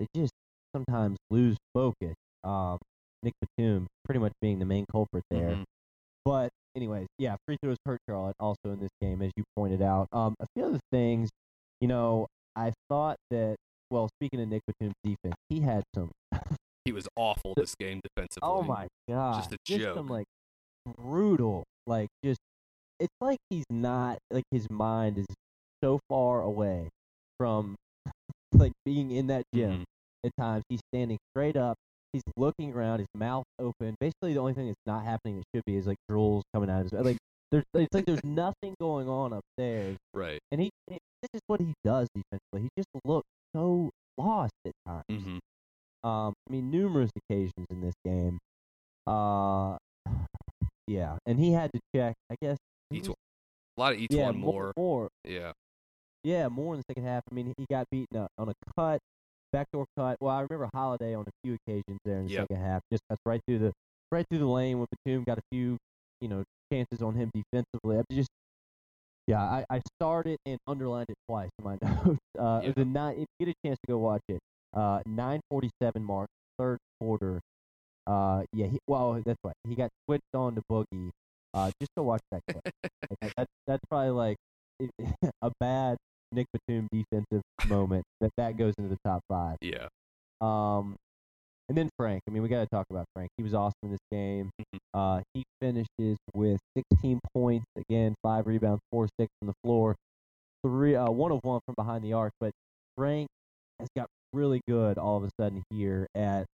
they just sometimes lose focus. Um, Nick Batum pretty much being the main culprit there. Mm-hmm. But anyways, yeah, free throws hurt Charlotte also in this game, as you pointed out. Um, a few other things, you know, I thought that, well, speaking of Nick Batum's defense, he had some. He was awful this game defensively. Oh, my God. Just a just joke. Some, like, brutal, like, just, it's like he's not, like, his mind is so far away from, like, being in that gym mm-hmm. at times. He's standing straight up. He's looking around, his mouth open. Basically, the only thing that's not happening that should be is, like, drools coming out of his mouth. Like, there's, it's like there's nothing going on upstairs. Right. And he, he, this is what he does defensively. He just looks so lost at times. Mm-hmm. Um, I mean, numerous occasions in this game. Uh, yeah, and he had to check, I guess. Each one. A lot of each yeah, one more. more. Yeah. Yeah, more in the second half. I mean, he got beaten up on a cut. Backdoor cut. Well, I remember Holiday on a few occasions there in the yep. second half. Just cuts right through the right through the lane when Batum got a few, you know, chances on him defensively. I just, yeah, I, I started and underlined it twice in my notes. Uh, yep. It was a nine. If you get a chance to go watch it, uh, nine forty-seven mark, third quarter. Uh, yeah. He, well, that's right. He got switched on to Boogie. Uh, just go watch that clip. like, that, that's probably like a bad Nick Batum defensive moment that that goes into the top five. Yeah. Um, and then Frank. I mean, we got to talk about Frank. He was awesome in this game. Mm-hmm. Uh, he finishes with sixteen points again, five rebounds, four sticks on the floor, three uh, one of one from behind the arc. But Frank has got really good all of a sudden here at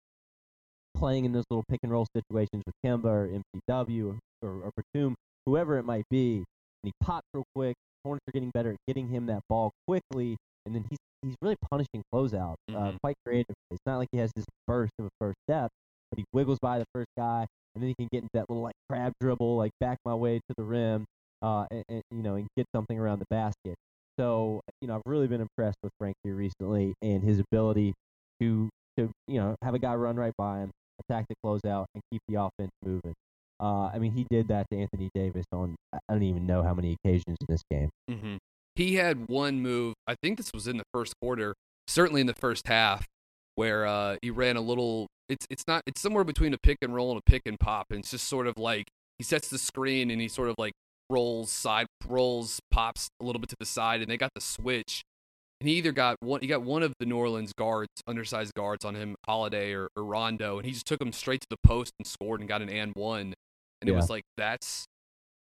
playing in those little pick and roll situations with Kemba or M C W or, or, or Batum, whoever it might be. And he pops real quick. Hornets are getting better at getting him that ball quickly, and then he's he's really punishing closeouts uh, mm-hmm. quite creatively. It's not like he has this burst of a first step, but he wiggles by the first guy, and then he can get into that little like crab dribble, like back my way to the rim, uh, and, and you know, and get something around the basket. So you know, I've really been impressed with Frank here recently and his ability to to you know have a guy run right by him, attack the closeout, and keep the offense moving. Uh, I mean, he did that to Anthony Davis on I don't even know how many occasions in this game. Mm-hmm. He had one move. I think this was in the first quarter, certainly in the first half, where uh, he ran a little. It's it's not. It's somewhere between a pick and roll and a pick and pop, and it's just sort of like he sets the screen and he sort of like rolls side rolls pops a little bit to the side, and they got the switch. And he either got one. He got one of the New Orleans guards, undersized guards, on him, Holiday or, or Rondo, and he just took him straight to the post and scored and got an and one. And yeah. It was like, that's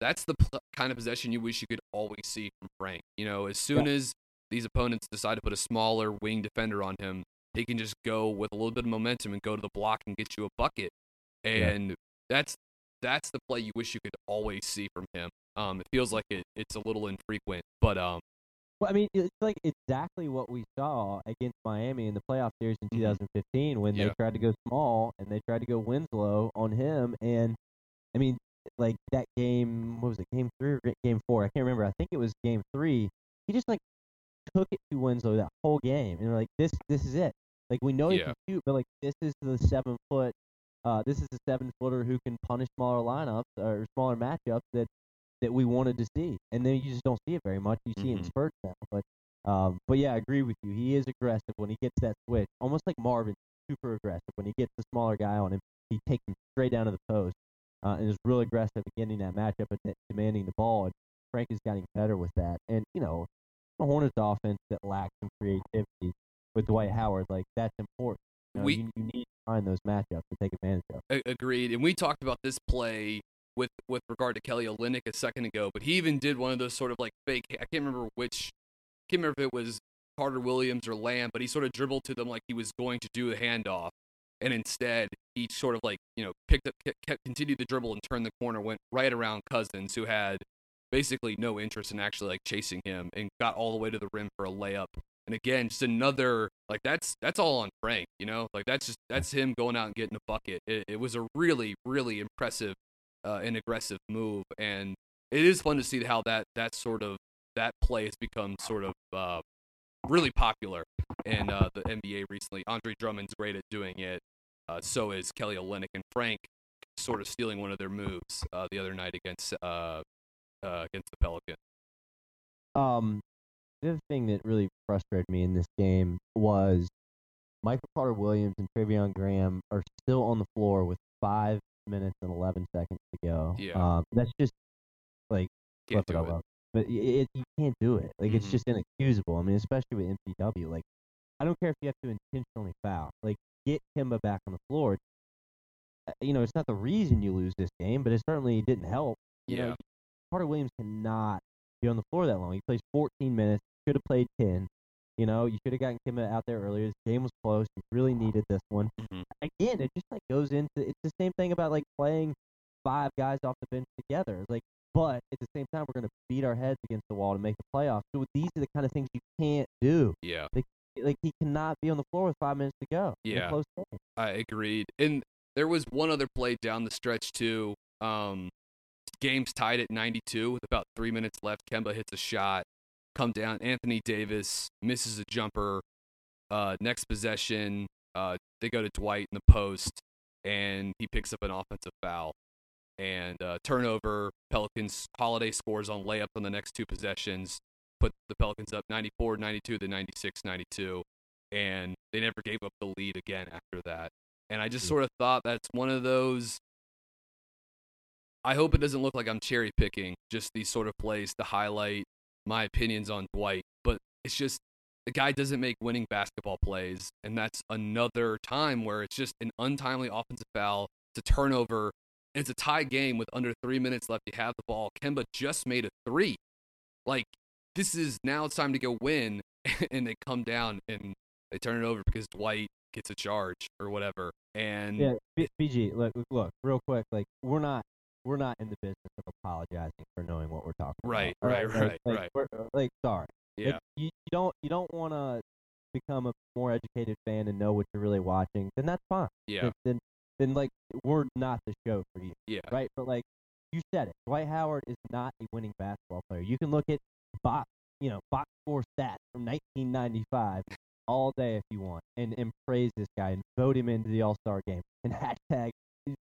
that's the pl- kind of possession you wish you could always see from Frank. You know, as soon yeah. as these opponents decide to put a smaller wing defender on him, they can just go with a little bit of momentum and go to the block and get you a bucket. And yeah. that's that's the play you wish you could always see from him. Um, it feels like it, it's a little infrequent. But, um, well, I mean, it's like exactly what we saw against Miami in the playoff series in twenty fifteen when yeah. they tried to go small and they tried to go Winslow on him. And I mean, like that game, what was it, game three or game four? I can't remember. I think it was game three. He just, like, took it to Winslow that whole game. And, like, this this is it. Like, we know yeah. he can shoot, but, like, this is the seven-foot, uh, this is the seven-footer who can punish smaller lineups or smaller matchups that, that we wanted to see. And then you just don't see it very much. You mm-hmm. see him spurts now. But, um, but, yeah, I agree with you. He is aggressive when he gets that switch. Almost like Marvin, super aggressive. When he gets the smaller guy on him, he takes him straight down to the post. Uh, and is real aggressive at getting that matchup and demanding the ball. And Frank is getting better with that. And, you know, the Hornets offense that lacks some creativity with Dwight Howard, like, that's important. You know, we, you, you need to find those matchups to take advantage of. Agreed. And we talked about this play with, with regard to Kelly Olynyk a second ago, but he even did one of those sort of, like, fake – I can't remember which – I can't remember if it was Carter-Williams or Lamb, but he sort of dribbled to them like he was going to do a handoff. And instead, he sort of like, you know, picked up, kept, continued the dribble and turned the corner, went right around Cousins, who had basically no interest in actually like chasing him, and got all the way to the rim for a layup. And again, just another, like that's, that's all on Frank, you know, like that's just, that's him going out and getting a bucket. It, it was a really, really impressive uh, and aggressive move. And it is fun to see how that, that sort of, that play has become sort of uh, really popular. And uh, the N B A recently, Andre Drummond's great at doing it. Uh, so is Kelly Olynyk, and Frank sort of stealing one of their moves uh, the other night against uh, uh, against the Pelicans. Um, The other thing that really frustrated me in this game was Michael Carter-Williams and Trevon Graham are still on the floor with five minutes and eleven seconds to go. Yeah. Um, that's just like flip it up. But it, you can't do it. Like, mm-hmm. It's just inexcusable. I mean, especially with M P W. Like, I don't care if you have to intentionally foul. Like, get Kemba back on the floor. You know, it's not the reason you lose this game, but it certainly didn't help. You yeah. know, Carter-Williams cannot be on the floor that long. He plays fourteen minutes. Should have played ten. You know, you should have gotten Kemba out there earlier. This game was close. You really needed this one. Mm-hmm. Again, it just, like, goes into – it's the same thing about, like, playing five guys off the bench together. Like, but at the same time, we're going to beat our heads against the wall to make the playoffs. So these are the kind of things you can't do. Yeah. Like, like he cannot be on the floor with five minutes to go. Yeah. Close game. I agreed. And there was one other play down the stretch, too. Um, game's tied at ninety-two with about three minutes left. Kemba hits a shot. Come down. Anthony Davis misses a jumper. Uh, next possession, uh, they go to Dwight in the post, and he picks up an offensive foul. And uh, turnover, Pelicans, Holiday scores on layups on the next two possessions, put the Pelicans up ninety-four ninety-two, then ninety-six ninety-two, and they never gave up the lead again after that. And I just sort of thought that's one of those, I hope it doesn't look like I'm cherry picking, just these sort of plays to highlight my opinions on Dwight, but it's just the guy doesn't make winning basketball plays, and that's another time where it's just an untimely offensive foul to turnover. It's a tie game with under three minutes left. You have the ball. Kemba just made a three. Like, this is now it's time to go win, and they come down and they turn it over because Dwight gets a charge or whatever. And yeah, B G, look, look, real quick. Like, we're not, we're not in the business of apologizing for knowing what we're talking right, about. Right, right, right, like, right. Like, right. like sorry. Yeah. Like, you, you don't, you don't want to become a more educated fan and know what you're really watching. Then that's fine. Yeah. Like, then. then, like, we're not the show for you. Yeah. Right? But, like, you said it. Dwight Howard is not a winning basketball player. You can look at box, you know, box score stats from nineteen ninety-five all day if you want and, and praise this guy and vote him into the All-Star game and hashtag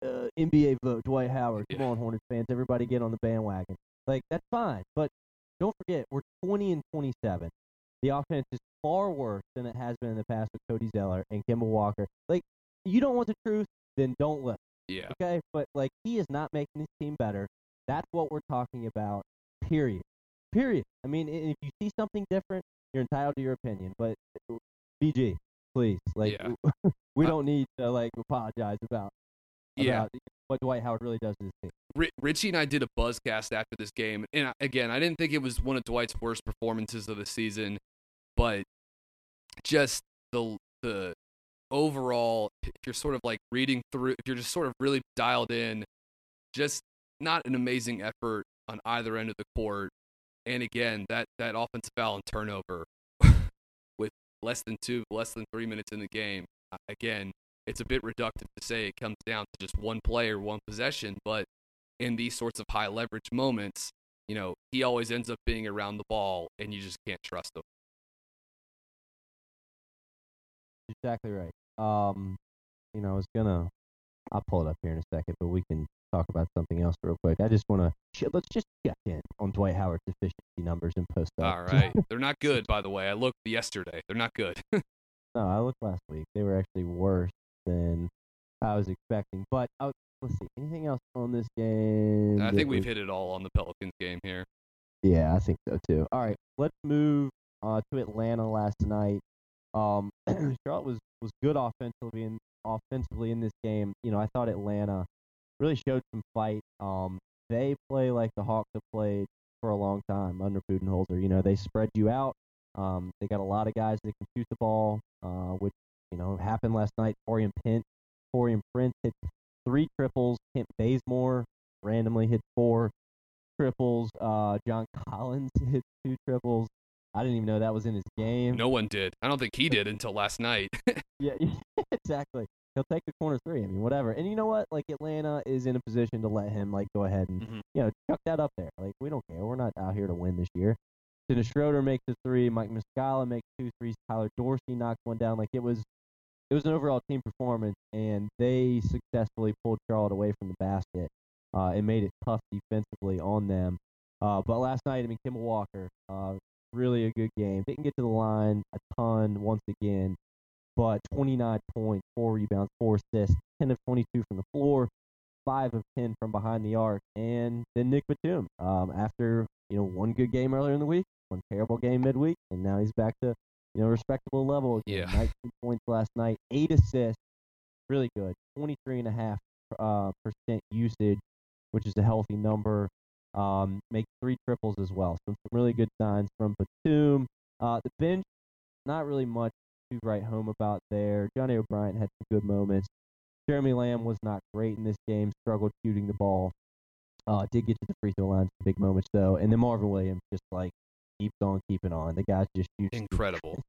uh, N B A vote Dwight Howard. Yeah. Come on, Hornets fans. Everybody get on the bandwagon. Like, that's fine. But don't forget, we're twenty and twenty-seven. The offense is far worse than it has been in the past with Cody Zeller and Kemba Walker. Like, you don't want the truth, then don't listen. Yeah. Okay? But, like, he is not making his team better. That's what we're talking about, period. Period. I mean, if you see something different, you're entitled to your opinion. But, B G, please. Like, yeah. we don't need to, like, apologize about, about yeah. what Dwight Howard really does to this team. R- Richie and I did a buzzcast after this game. And, I, again, I didn't think it was one of Dwight's worst performances of the season. But just the the... overall, if you're sort of like reading through, if you're just sort of really dialed in, just not an amazing effort on either end of the court. And again, that that offensive foul and turnover with less than two, less than three minutes in the game. Again, it's a bit reductive to say it comes down to just one play or one possession, but in these sorts of high leverage moments, you know, he always ends up being around the ball, and you just can't trust him. Exactly right. Um, you know, I was gonna, I'll pull it up here in a second, but we can talk about something else real quick. I just wanna, let's just check in on Dwight Howard's efficiency numbers and post up. All right, they're not good, by the way. I looked yesterday; they're not good. No, I looked last week. They were actually worse than I was expecting. But I was, let's see, anything else on this game? I think we've hit it all on the Pelicans game here. Yeah, I think so too. All right, let's move uh, to Atlanta last night. Um, Charlotte was, was good offensively and offensively in this game. You know, I thought Atlanta really showed some fight. Um, they play like the Hawks have played for a long time under Budenholzer. You know, they spread you out. Um, they got a lot of guys that can shoot the ball, uh, which, you know, happened last night. Torian Prince, Torian Prince hit three triples. Kent Bazemore randomly hit four triples. Uh, John Collins hit two triples. I didn't even know that was in his game. No one did. I don't think he did until last night. Yeah, exactly. He'll take the corner three. I mean, whatever. And you know what? Like, Atlanta is in a position to let him, like, go ahead and, mm-hmm. you know, chuck that up there. Like, we don't care. We're not out here to win this year. Dennis Schroeder makes a three. Mike Muscala makes two threes. Tyler Dorsey knocks one down. Like, it was, it was an overall team performance, and they successfully pulled Charlotte away from the basket uh, and made it tough defensively on them. Uh, but last night, I mean, Kemba Walker, uh, really a good game. Didn't get to the line a ton once again, but twenty-nine points, four rebounds, four assists, ten of twenty-two from the floor, five of ten from behind the arc. And then Nick Batum, um, after, you know, one good game earlier in the week, one terrible game midweek, and now he's back to, you know, respectable level. Yeah. nineteen points last night, eight assists, really good, twenty-three point five uh, percent usage, which is a healthy number. Um, make three triples as well. So some really good signs from Batum. Uh, the bench, not really much to write home about there. Johnny O'Brien had some good moments. Jeremy Lamb was not great in this game, struggled shooting the ball. Uh, did get to the free throw line, some big moments though. And then Marvin Williams just like keeps on keeping on. The guy just shoots. Incredible.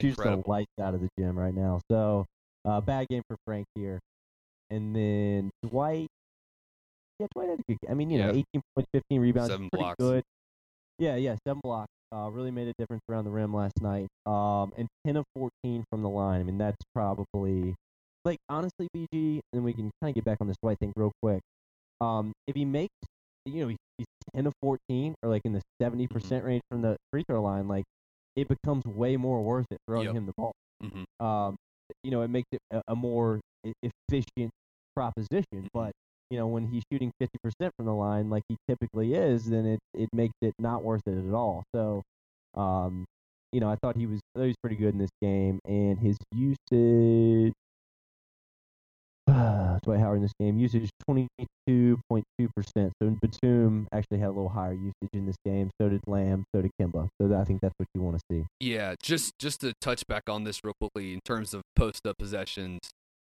shoots Incredible. The lights out of the gym right now. So uh, bad game for Frank here. And then Dwight. Yeah, Dwight had a good game. I mean, you yeah. know, eighteen points, fifteen rebounds. Seven blocks. Good. Yeah, yeah, seven blocks. Uh, really made a difference around the rim last night. Um, and ten of fourteen from the line. I mean, that's probably, like, honestly, B G, and we can kind of get back on this Dwight thing real quick. Um, if he makes, you know, he's ten of fourteen or, like, in the seventy percent mm-hmm. range from the free throw line, like, it becomes way more worth it throwing yep. him the ball. Mm-hmm. Um, you know, it makes it a, a more efficient proposition, mm-hmm. but you know, when he's shooting fifty percent from the line like he typically is, then it, it makes it not worth it at all. So, um, you know, I thought he was, I thought he was pretty good in this game. And his usage, uh, Dwight Howard in this game, usage twenty-two point two percent. So Batum actually had a little higher usage in this game. So did Lamb, so did Kemba. So that, I think that's what you want to see. Yeah, just, just to touch back on this real quickly in terms of post-up possessions,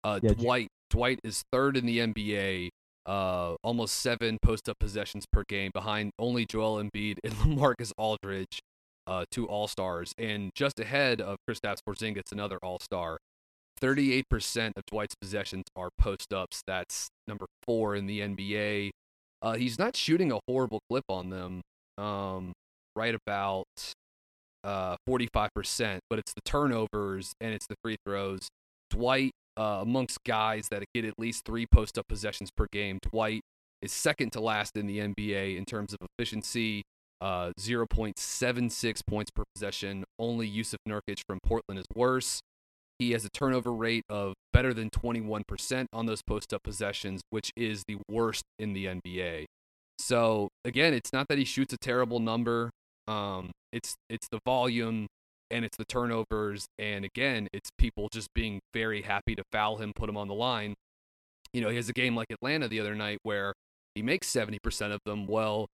uh, yeah, Dwight. Dwight is third in the N B A, uh, almost seven post-up possessions per game, behind only Joel Embiid and LaMarcus Aldridge, uh, two All-Stars, and just ahead of Kristaps Porzingis, another All-Star. thirty-eight percent of Dwight's possessions are post-ups. That's number four in the N B A. Uh, he's not shooting a horrible clip on them, um, right about uh, forty-five percent, but it's the turnovers and it's the free throws. Dwight, Uh, amongst guys that get at least three post-up possessions per game, Dwight is second to last in the N B A in terms of efficiency, uh, zero point seven six points per possession. Only Yusuf Nurkic from Portland is worse. He has a turnover rate of better than twenty-one percent on those post-up possessions, which is the worst in the N B A. So, again, it's not that he shoots a terrible number. Um, it's it's the volume. And it's the turnovers, and again, it's people just being very happy to foul him, put him on the line. You know, he has a game like Atlanta the other night where he makes seventy percent of them. Well,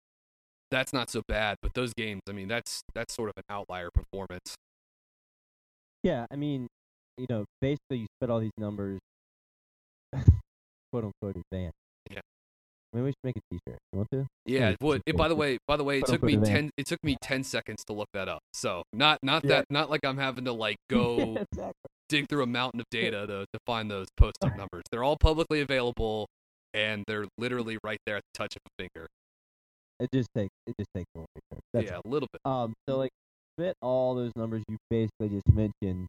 that's not so bad, but those games, I mean, that's that's sort of an outlier performance. Yeah, I mean, you know, basically you spit all these numbers, quote-unquote, advanced. Maybe we should make a T-shirt. You want to? Yeah, it would. It, by the way, by the way, it took me ten. It took me ten seconds to look that up. So not not yeah. that not like I'm having to like go yeah, exactly. dig through a mountain of data to to find those post-up numbers. They're all publicly available, and they're literally right there at the touch of a finger. It just takes it just takes a little bit. Yeah, a little bit. Um, so like fit all those numbers you basically just mentioned,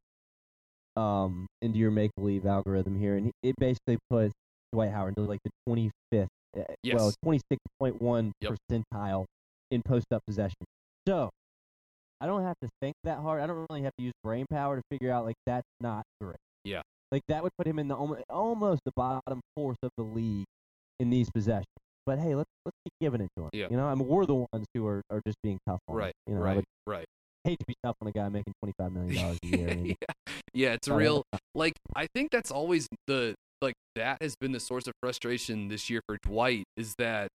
um, into your make-believe algorithm here, and it basically puts Dwight Howard into like the twenty-fifth. Yes. Well, twenty-six point one yep. percentile in post-up possession. So, I don't have to think that hard. I don't really have to use brain power to figure out, like, that's not great. Yeah. Like, that would put him in the almost, almost the bottom fourth of the league in these possessions. But, hey, let's let's keep giving it to him. Yeah. You know, I mean, we're the ones who are, are just being tough on right. him. You know, right, I would right. hate to be tough on a guy making twenty-five million dollars a year. And, yeah. yeah, it's real. Like, I think that's always the – like that has been the source of frustration this year for Dwight, is that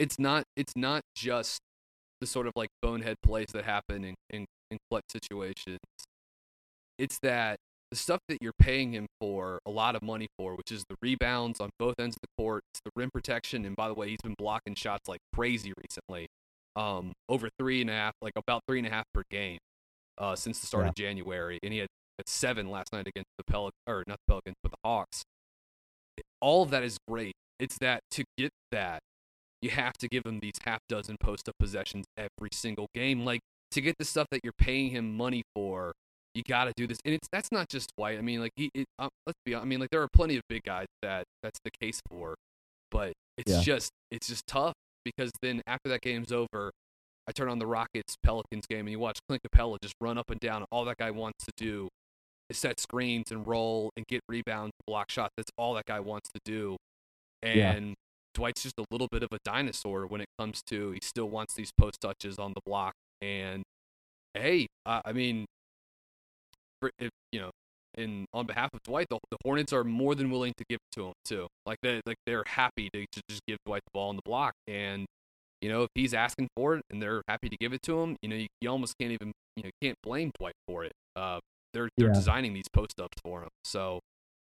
it's not it's not just the sort of like bonehead plays that happen in, in, in clutch situations. It's that the stuff that you're paying him for a lot of money for, which is the rebounds on both ends of the court, it's the rim protection, and by the way, he's been blocking shots like crazy recently, um, over three and a half, like about three and a half per game uh, since the start yeah. of January, and he had at seven last night against the Pelicans, or not the Pelicans, but the Hawks. All of that is great. It's that to get that, you have to give him these half dozen post-up possessions every single game. Like, to get the stuff that you're paying him money for, you got to do this. And it's that's not just Dwight. I mean, like, he, it, um, let's be honest. I mean, like, there are plenty of big guys that that's the case for. But it's yeah. just it's just tough because then after that game's over, I turn on the Rockets-Pelicans game, and you watch Clint Capella just run up and down. All that guy wants to do is set screens and roll and get rebounds, block shots. That's all that guy wants to do. And yeah. Dwight's just a little bit of a dinosaur when it comes to he still wants these post touches on the block. And, hey, uh, I mean, for, if, you know, in on behalf of Dwight, the, the Hornets are more than willing to give it to him, too. Like, they, like they're happy to, to just give Dwight the ball on the block. And, you know, if he's asking for it and they're happy to give it to him, you know, you, you almost can't even, you know, can't blame Dwight for it. Uh, they're they're yeah. designing these post-ups for him. So,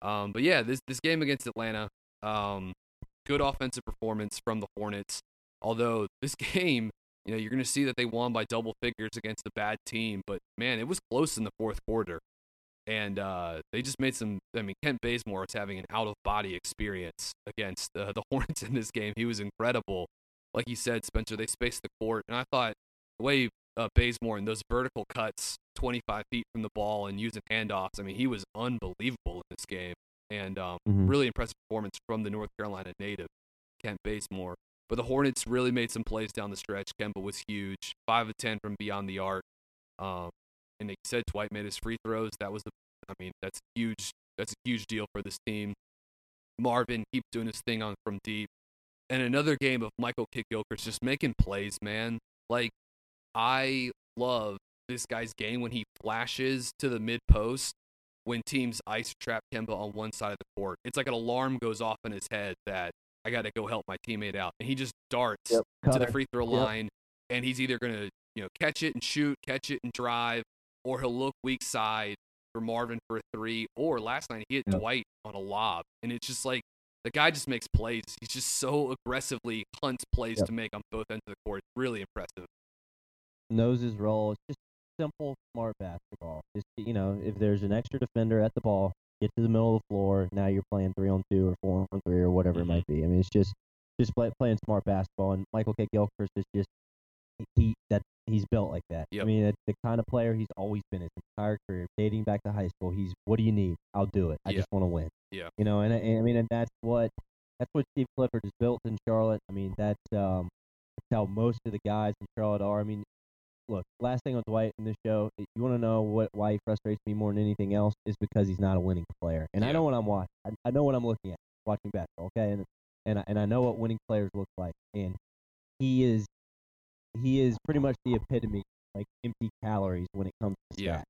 um, but yeah, this this game against Atlanta, um, good offensive performance from the Hornets. Although this game, you know, you're going to see that they won by double figures against a bad team. But, man, it was close in the fourth quarter. And uh, they just made some – I mean, Kent Bazemore is having an out-of-body experience against uh, the Hornets in this game. He was incredible. Like you said, Spencer, they spaced the court. And I thought the way uh, Bazemore and those vertical cuts twenty-five feet from the ball and using handoffs, I mean, he was unbelievable in this game. And um, mm-hmm. really impressive performance from the North Carolina native, Kent Bazemore. But the Hornets really made some plays down the stretch. Kemba was huge, five of ten from beyond the arc. Um, and they said Dwight made his free throws. That was, the, I mean, that's huge. That's a huge deal for this team. Marvin keeps doing his thing on from deep. And another game of Michael Kidd-Gilchrist just making plays, man. Like, I love this guy's game when he flashes to the mid-post when teams ice trap Kemba on one side of the court. It's like an alarm goes off in his head that I got to go help my teammate out. And he just darts yep, to the free throw line, yep. and he's either going to you know catch it and shoot, catch it and drive, or he'll look weak side for Marvin for a three. Or last night he hit yep. Dwight on a lob. And it's just like, the guy just makes plays. He's just so aggressively hunts plays yep. to make on both ends of the court. It's really impressive. Noses roll. It's just simple, smart basketball. Just, you know, if there's an extra defender at the ball, get to the middle of the floor. Now you're playing three on two or four on three or whatever mm-hmm. it might be. I mean, it's just just play, playing smart basketball. And Michael Kidd-Gilchrist is just he that he's built like that. Yep. I mean, that's the kind of player he's always been his entire career, dating back to high school. He's, what do you need? I'll do it. I yep. just want to win. Yeah. You know, and, and I mean, and that's what that's what Steve Clifford has built in Charlotte. I mean, that's, um, that's how most of the guys in Charlotte are. I mean, look, last thing on Dwight in this show, you want to know what why he frustrates me more than anything else is because he's not a winning player. And yeah. I know what I'm watching. I, I know what I'm looking at, watching basketball, okay? And and I, and I know what winning players look like. And he is he is pretty much the epitome, like empty calories when it comes to stats. Yeah.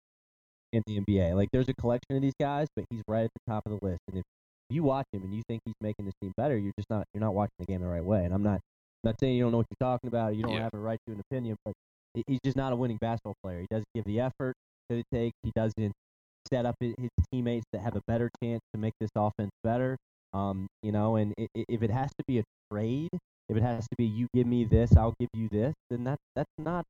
In the N B A, like there's a collection of these guys, but he's right at the top of the list. And if you watch him and you think he's making this team better, you're just not you're not watching the game the right way. And I'm not not saying you don't know what you're talking about, or you don't yeah. have a right to an opinion, but he's just not a winning basketball player. He doesn't give the effort that it takes. He doesn't set up his teammates that have a better chance to make this offense better. Um, you know, and if it has to be a trade, if it has to be you give me this, I'll give you this, then that that's not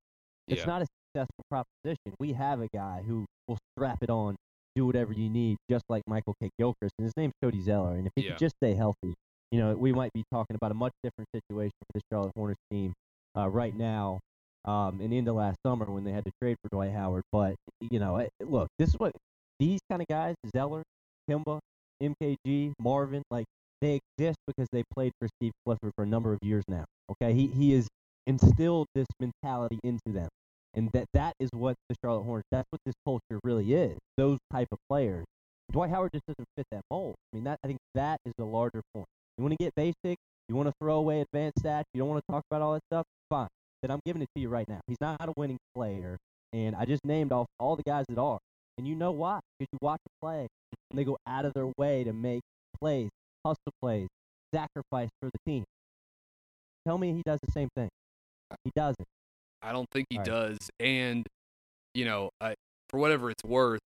it's yeah. not a successful proposition. We have a guy who will strap it on, do whatever you need, just like Michael Kidd-Gilchrist. And his name's Cody Zeller. And if he yeah. could just stay healthy, you know, we might be talking about a much different situation for the Charlotte Hornets team uh, right now um, and into last summer when they had to trade for Dwight Howard. But, you know, it, look, this is what these kind of guys, Zeller, Kemba, M K G, Marvin, like they exist because they played for Steve Clifford for a number of years now. Okay, he, he has instilled this mentality into them. And that that is what the Charlotte Hornets, that's what this culture really is, those type of players. Dwight Howard just doesn't fit that mold. I mean, that I think that is the larger point. You want to get basic, you want to throw away advanced stats, you don't want to talk about all that stuff, fine. Then I'm giving it to you right now. He's not a winning player, and I just named off all the guys that are. And you know why, because you watch a play, and they go out of their way to make plays, hustle plays, sacrifice for the team. Tell me he does the same thing. He doesn't. I don't think he right. does. And, you know, I, for whatever it's worth,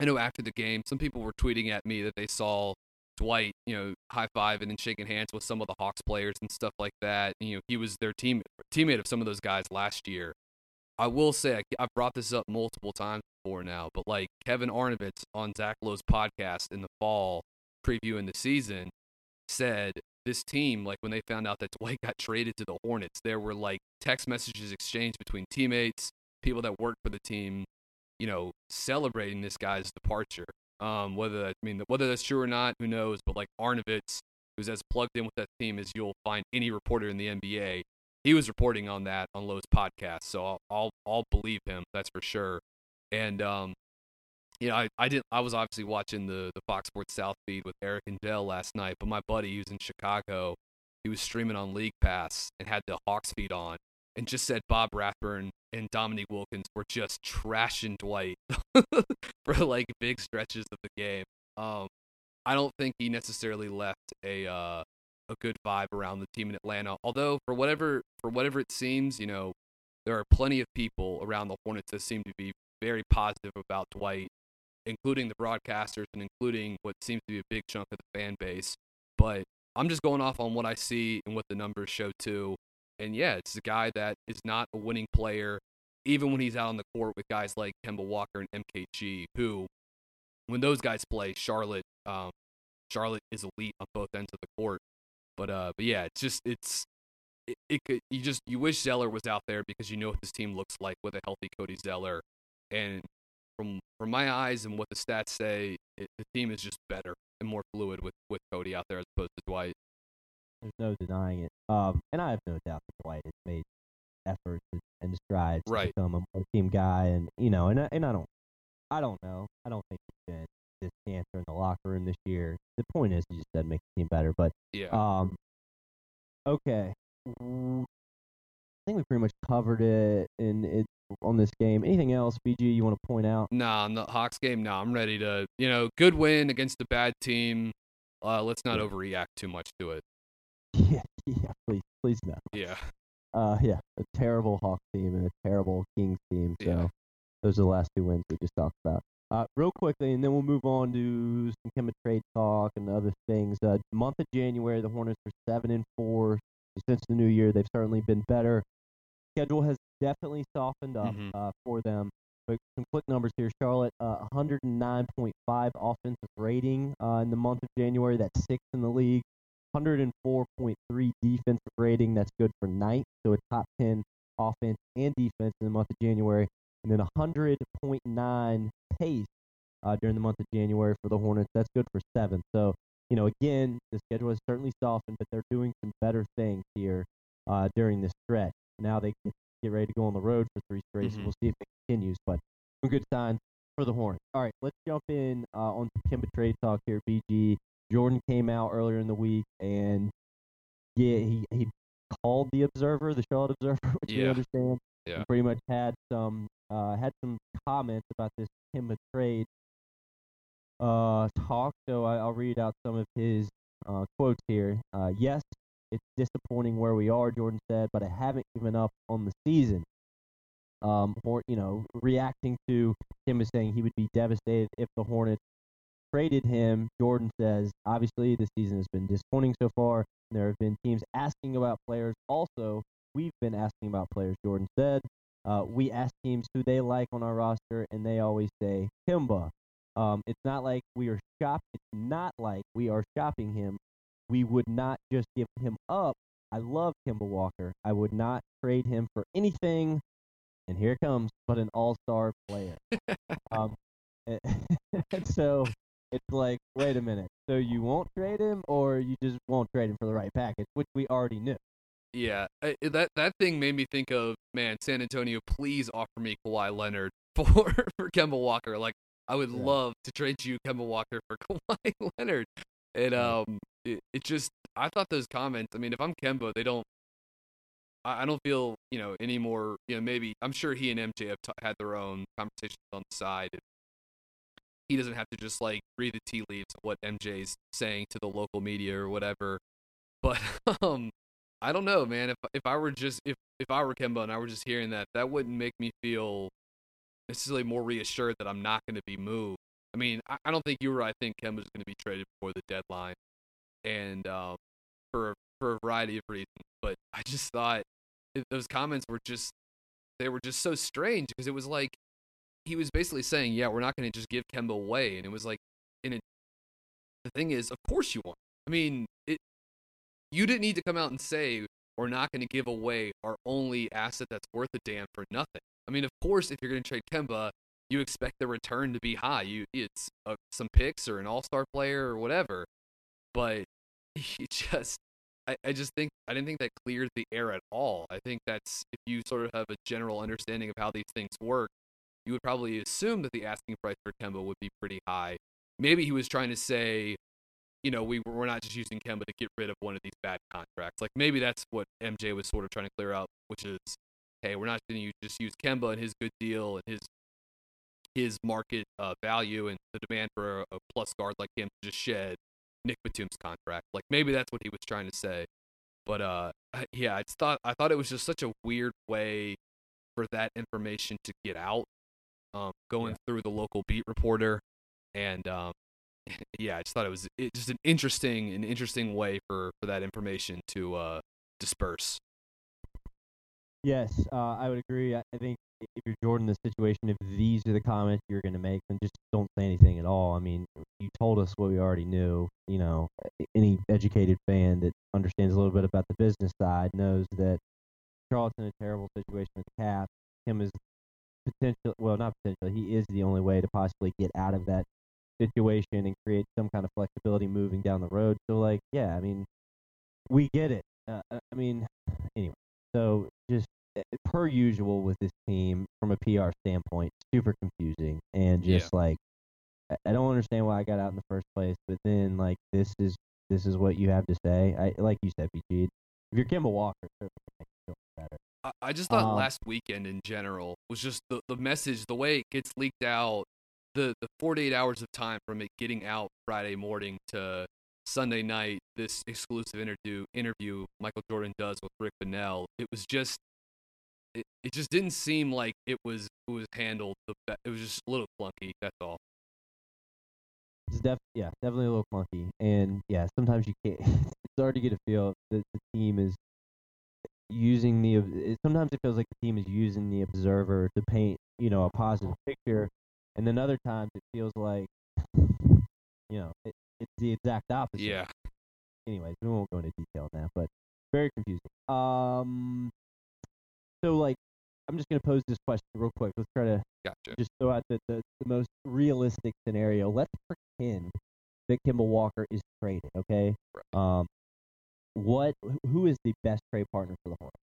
I know after the game, some people were tweeting at me that they saw Dwight, you know, high-fiving and then shaking hands with some of the Hawks players and stuff like that. And, you know, he was their team teammate of some of those guys last year. I will say, I, I've brought this up multiple times before now, but, like, Kevin Arnovitz on Zach Lowe's podcast in the fall, previewing the season, said this team, like when they found out that Dwight got traded to the Hornets, there were like text messages exchanged between teammates, people that worked for the team, you know, celebrating this guy's departure. Um, whether that, I mean, whether that's true or not, who knows? But like Arnovitz, who's as plugged in with that team as you'll find any reporter in the N B A, he was reporting on that on Lowe's podcast, so I'll I'll, I'll believe him. That's for sure. And um, you know, I, I didn't. I was obviously watching the the Fox Sports South feed with Eric and Dell last night, but my buddy who's in Chicago, he was streaming on League Pass and had the Hawks feed on, and just said Bob Rathburn and Dominique Wilkins were just trashing Dwight for like big stretches of the game. Um, I don't think he necessarily left a uh, a good vibe around the team in Atlanta. Although for whatever for whatever it seems, you know, there are plenty of people around the Hornets that seem to be very positive about Dwight, including the broadcasters and including what seems to be a big chunk of the fan base. But I'm just going off on what I see and what the numbers show too. And yeah, it's a guy that is not a winning player, even when he's out on the court with guys like Kemba Walker and M K G, who, when those guys play, Charlotte, um, Charlotte is elite on both ends of the court. But uh, but yeah, it's just it's it, it could you just you wish Zeller was out there because you know what this team looks like with a healthy Cody Zeller, and from from my eyes and what the stats say, it, the team is just better and more fluid with, with Cody out there as opposed to Dwight. There's no denying it. Um, and I have no doubt that Dwight has made efforts and strides right. to become a more team guy, and you know, and I, and I don't, I don't know, I don't think he's been this cancer in the locker room this year. The point is, you just said make the team better, but yeah. Um, okay, I think we pretty much covered it in it on this game. Anything else, B G? You want to point out? Nah, on the Hawks game, no, nah, I'm ready to, you know, good win against a bad team. Uh, let's not overreact too much to it. Yeah, yeah, please, please no. Yeah. Uh, yeah, a terrible Hawks team and a terrible Kings team. So yeah. Those are the last two wins we just talked about. Uh, real quickly, and then we'll move on to some Kemba trade talk and other things. Uh, month of January, the Hornets are seven and four. Since the new year, they've certainly been better. Schedule has definitely softened up mm-hmm. uh, for them. But some quick numbers here: Charlotte, uh, one oh nine point five offensive rating uh, in the month of January. That's sixth in the league. one oh four point three defensive rating. That's good for ninth, so a top ten offense and defense in the month of January. And then one hundred point nine pace uh, during the month of January for the Hornets. That's good for seventh. So, you know, again, the schedule has certainly softened, but they're doing some better things here uh, during this stretch. Now they get, get ready to go on the road for three straight, mm-hmm. so we'll see if it continues. But some good signs for the Hornets. All right, let's jump in uh, on some Kemba trade talk here, B G. Jordan came out earlier in the week, and yeah, he, he called the Observer, the Charlotte Observer, which yeah. you understand. Yeah. He pretty much had some uh, had some comments about this Kemba trade uh, talk. So I, I'll read out some of his uh, quotes here. Uh, yes, it's disappointing where we are, Jordan said, but I haven't given up on the season. Um, or you know, reacting to Kemba saying he would be devastated if the Hornets traded him, Jordan says, obviously the season has been disappointing so far. And there have been teams asking about players. Also, we've been asking about players, Jordan said. Uh, we ask teams who they like on our roster, and they always say Kemba. Um, it's not like we are shop. It's not like we are shopping him. We would not just give him up. I love Kemba Walker. I would not trade him for anything. And here it comes, but an all-star player. um, and, and so. It's like, wait a minute. So you won't trade him, or you just won't trade him for the right package, which we already knew. Yeah, I, that that thing made me think of, man, San Antonio, please offer me Kawhi Leonard for, for Kemba Walker. Like, I would yeah. love to trade you Kemba Walker for Kawhi Leonard. And um, it, it just, I thought those comments. I mean, if I'm Kemba, they don't. I, I don't feel you know any more. You know, maybe I'm sure he and M J have t- had their own conversations on the side. He doesn't have to just, like, read the tea leaves of what M J's saying to the local media or whatever. But um, I don't know, man. If if I were just if, if I were Kemba and I were just hearing that, that wouldn't make me feel necessarily more reassured that I'm not going to be moved. I mean, I, I don't think you were. I think Kemba's going to be traded before the deadline, and um, for for a variety of reasons. But I just thought those comments were just they were just so strange because it was like. He was basically saying, yeah, we're not going to just give Kemba away. And it was like, and it, the thing is, of course you won't. I mean, it, you didn't need to come out and say, we're not going to give away our only asset that's worth a damn for nothing. I mean, of course, if you're going to trade Kemba, you expect the return to be high. You It's uh, some picks or an all-star player or whatever. But he just, I, I just think I didn't think that cleared the air at all. I think that's, if you sort of have a general understanding of how these things work, you would probably assume that the asking price for Kemba would be pretty high. Maybe he was trying to say, you know, we we're not just using Kemba to get rid of one of these bad contracts. Like, maybe that's what M J was sort of trying to clear up, which is, hey, we're not going to just use Kemba and his good deal and his his market uh, value and the demand for a, a plus guard like him to just shed Nick Batum's contract. Like, maybe that's what he was trying to say. But uh, I, yeah, I just thought I thought it was just such a weird way for that information to get out, um, going yeah. through the local beat reporter, and um, yeah, I just thought it was it, just an interesting an interesting way for, for that information to uh, disperse. Yes, uh, I would agree. I think if you're Jordan, the situation, if these are the comments you're going to make, then just don't say anything at all. I mean, you told us what we already knew. You know, any educated fan that understands a little bit about the business side knows that Charlotte's in a terrible situation with the cap. Kim is potentially, well, not potentially, he is the only way to possibly get out of that situation and create some kind of flexibility moving down the road. So, like, yeah, I mean, we get it. Uh, I mean, anyway, so just per usual with this team, from a P R standpoint, super confusing, and just yeah. like I don't understand why I got out in the first place. But then, like, this is this is what you have to say. I like you said, P G. If you're Kemba Walker, it certainly makes you feel better. I, I just thought um, last weekend in general was just the the message, the way it gets leaked out, the the forty-eight hours of time from it getting out Friday morning to Sunday night. This exclusive interview interview Michael Jordan does with Rick Bonnell. It was just. It, it just didn't seem like it was it was handled. The, it was just a little clunky. That's all. It's def yeah, definitely a little clunky, and yeah, sometimes you can't. It's hard to get a feel that the team is using the. It, sometimes it feels like the team is using the observer to paint, you know, a positive picture, and then other times it feels like, you know, it, it's the exact opposite. Yeah. Anyways, we won't go into detail on that, but very confusing. Um. So, like, I'm just going to pose this question real quick. Let's try to gotcha. just throw out the, the, the most realistic scenario. Let's pretend that Kemba Walker is traded, okay? Right. Um, what? Who is the best trade partner for the Hornets?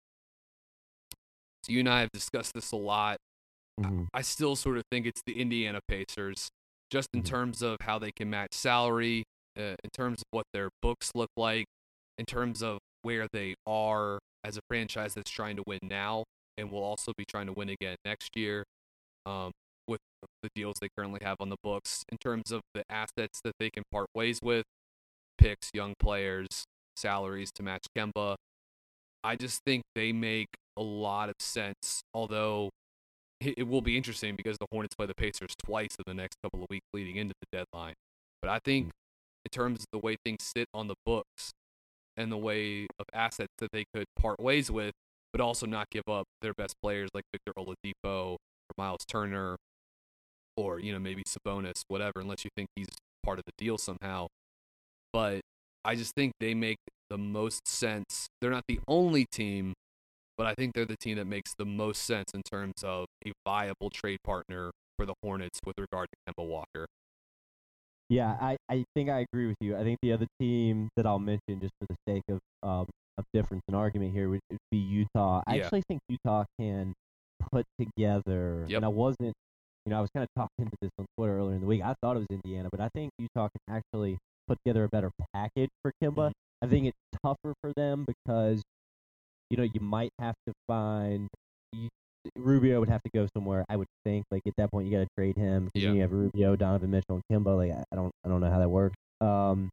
So you and I have discussed this a lot. Mm-hmm. I, I still sort of think it's the Indiana Pacers, just in mm-hmm. terms of how they can match salary, uh, in terms of what their books look like, in terms of where they are as a franchise that's trying to win now and will also be trying to win again next year, um, with the deals they currently have on the books, in terms of the assets that they can part ways with, picks, young players, salaries to match Kemba. I just think they make a lot of sense, although it will be interesting because the Hornets play the Pacers twice in the next couple of weeks leading into the deadline. But I think in terms of the way things sit on the books, and the way of assets that they could part ways with, but also not give up their best players like Victor Oladipo or Miles Turner or, you know, maybe Sabonis, whatever, unless you think he's part of the deal somehow. But I just think they make the most sense. They're not the only team, but I think they're the team that makes the most sense in terms of a viable trade partner for the Hornets with regard to Kemba Walker. Yeah, I, I think I agree with you. I think the other team that I'll mention just for the sake of um, of difference and argument here would, would be Utah. I yeah. actually think Utah can put together, yep. and I wasn't, you know, I was kind of talking into this on Twitter earlier in the week. I thought it was Indiana, but I think Utah can actually put together a better package for Kemba. Mm-hmm. I think it's tougher for them because, you know, you might have to find you, Rubio would have to go somewhere, I would think. Like, at that point, you got to trade him. Yeah. You have Rubio, Donovan Mitchell, and Kemba. Like, I don't, I don't know how that works. Um,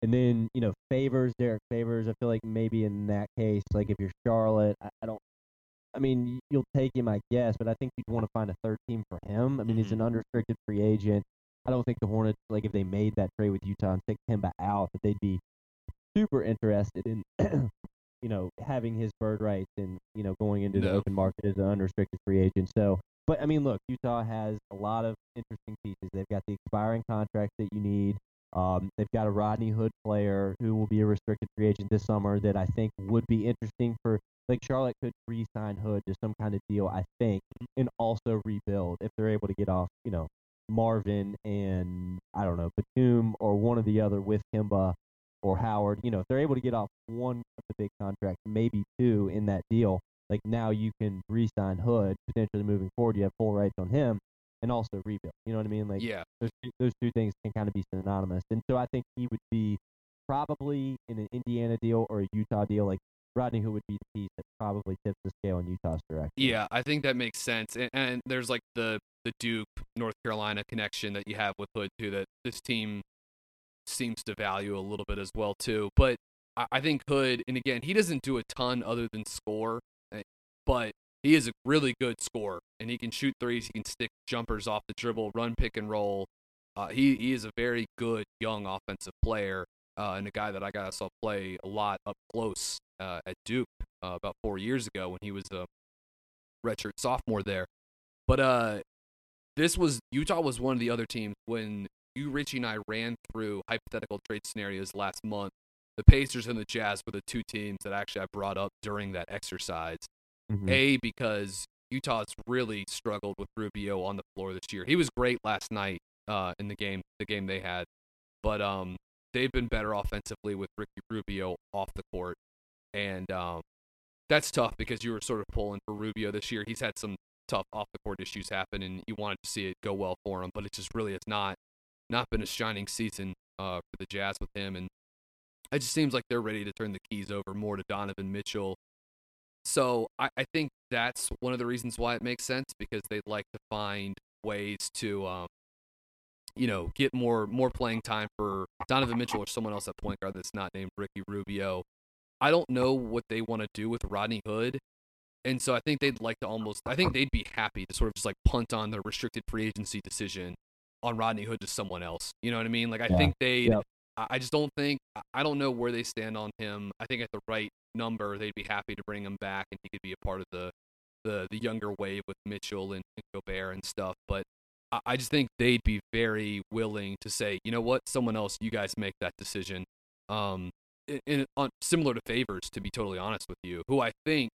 and then, you know, Favors, Derek Favors. I feel like maybe in that case, like if you're Charlotte, I, I don't. I mean, you'll take him, I guess, but I think you'd want to find a third team for him. I mean, he's an unrestricted free agent. I don't think the Hornets, like, if they made that trade with Utah and took Kemba out, that they'd be super interested in. You know, having his bird rights and, you know, going into no. the open market as an unrestricted free agent. So, but I mean, look, Utah has a lot of interesting pieces. They've got the expiring contracts that you need. Um, they've got a Rodney Hood player who will be a restricted free agent this summer that I think would be interesting for, like, Charlotte could re-sign Hood to some kind of deal, I think, and also rebuild if they're able to get off, you know, Marvin and, I don't know, Batum or one or the other with Kemba. or Howard, you know, if they're able to get off one of the big contracts, maybe two in that deal, like now you can re-sign Hood, potentially moving forward. You have full rights on him and also rebuild. You know what I mean? Like yeah. those, two, those two things can kind of be synonymous. And so I think he would be probably in an Indiana deal or a Utah deal, like Rodney Hood would be the piece that probably tips the scale in Utah's direction. Yeah, I think that makes sense. And, and there's like the, the Duke, North Carolina connection that you have with Hood too, that this team seems to value a little bit as well too. But I, I think Hood, and again, he doesn't do a ton other than score, but he is a really good scorer, and he can shoot threes, he can stick jumpers off the dribble, run pick and roll. Uh, he, he is a very good young offensive player, uh, and a guy that I got saw play a lot up close uh, at Duke uh, about four years ago when he was a redshirt sophomore there. But uh, this was Utah was one of the other teams when you, Richie, and I ran through hypothetical trade scenarios last month. The Pacers and the Jazz were the two teams that actually I brought up during that exercise. Mm-hmm. A, because Utah's really struggled with Rubio on the floor this year. He was great last night uh, in the game, the game they had, but um, they've been better offensively with Ricky Rubio off the court, and um, that's tough because you were sort of pulling for Rubio this year. He's had some tough off the court issues happen, and you wanted to see it go well for him, but it just really has not not been a shining season uh, for the Jazz with him, and it just seems like they're ready to turn the keys over more to Donovan Mitchell. So I, I think that's one of the reasons why it makes sense, because they like to find ways to, um, you know, get more more playing time for Donovan Mitchell or someone else at point guard that's not named Ricky Rubio. I don't know what they want to do with Rodney Hood, and so I think they'd like to almost, I think they'd be happy to sort of just like punt on their restricted free agency decision on Rodney Hood to someone else. You know what I mean? Like I yeah. think they, yeah. I just don't think, I don't know where they stand on him. I think at the right number, they'd be happy to bring him back, and he could be a part of the the, the younger wave with Mitchell and, and Gobert and stuff. But I, I just think they'd be very willing to say, you know what, someone else, you guys make that decision. Um, in, in, on, similar to Favors, to be totally honest with you, who I think,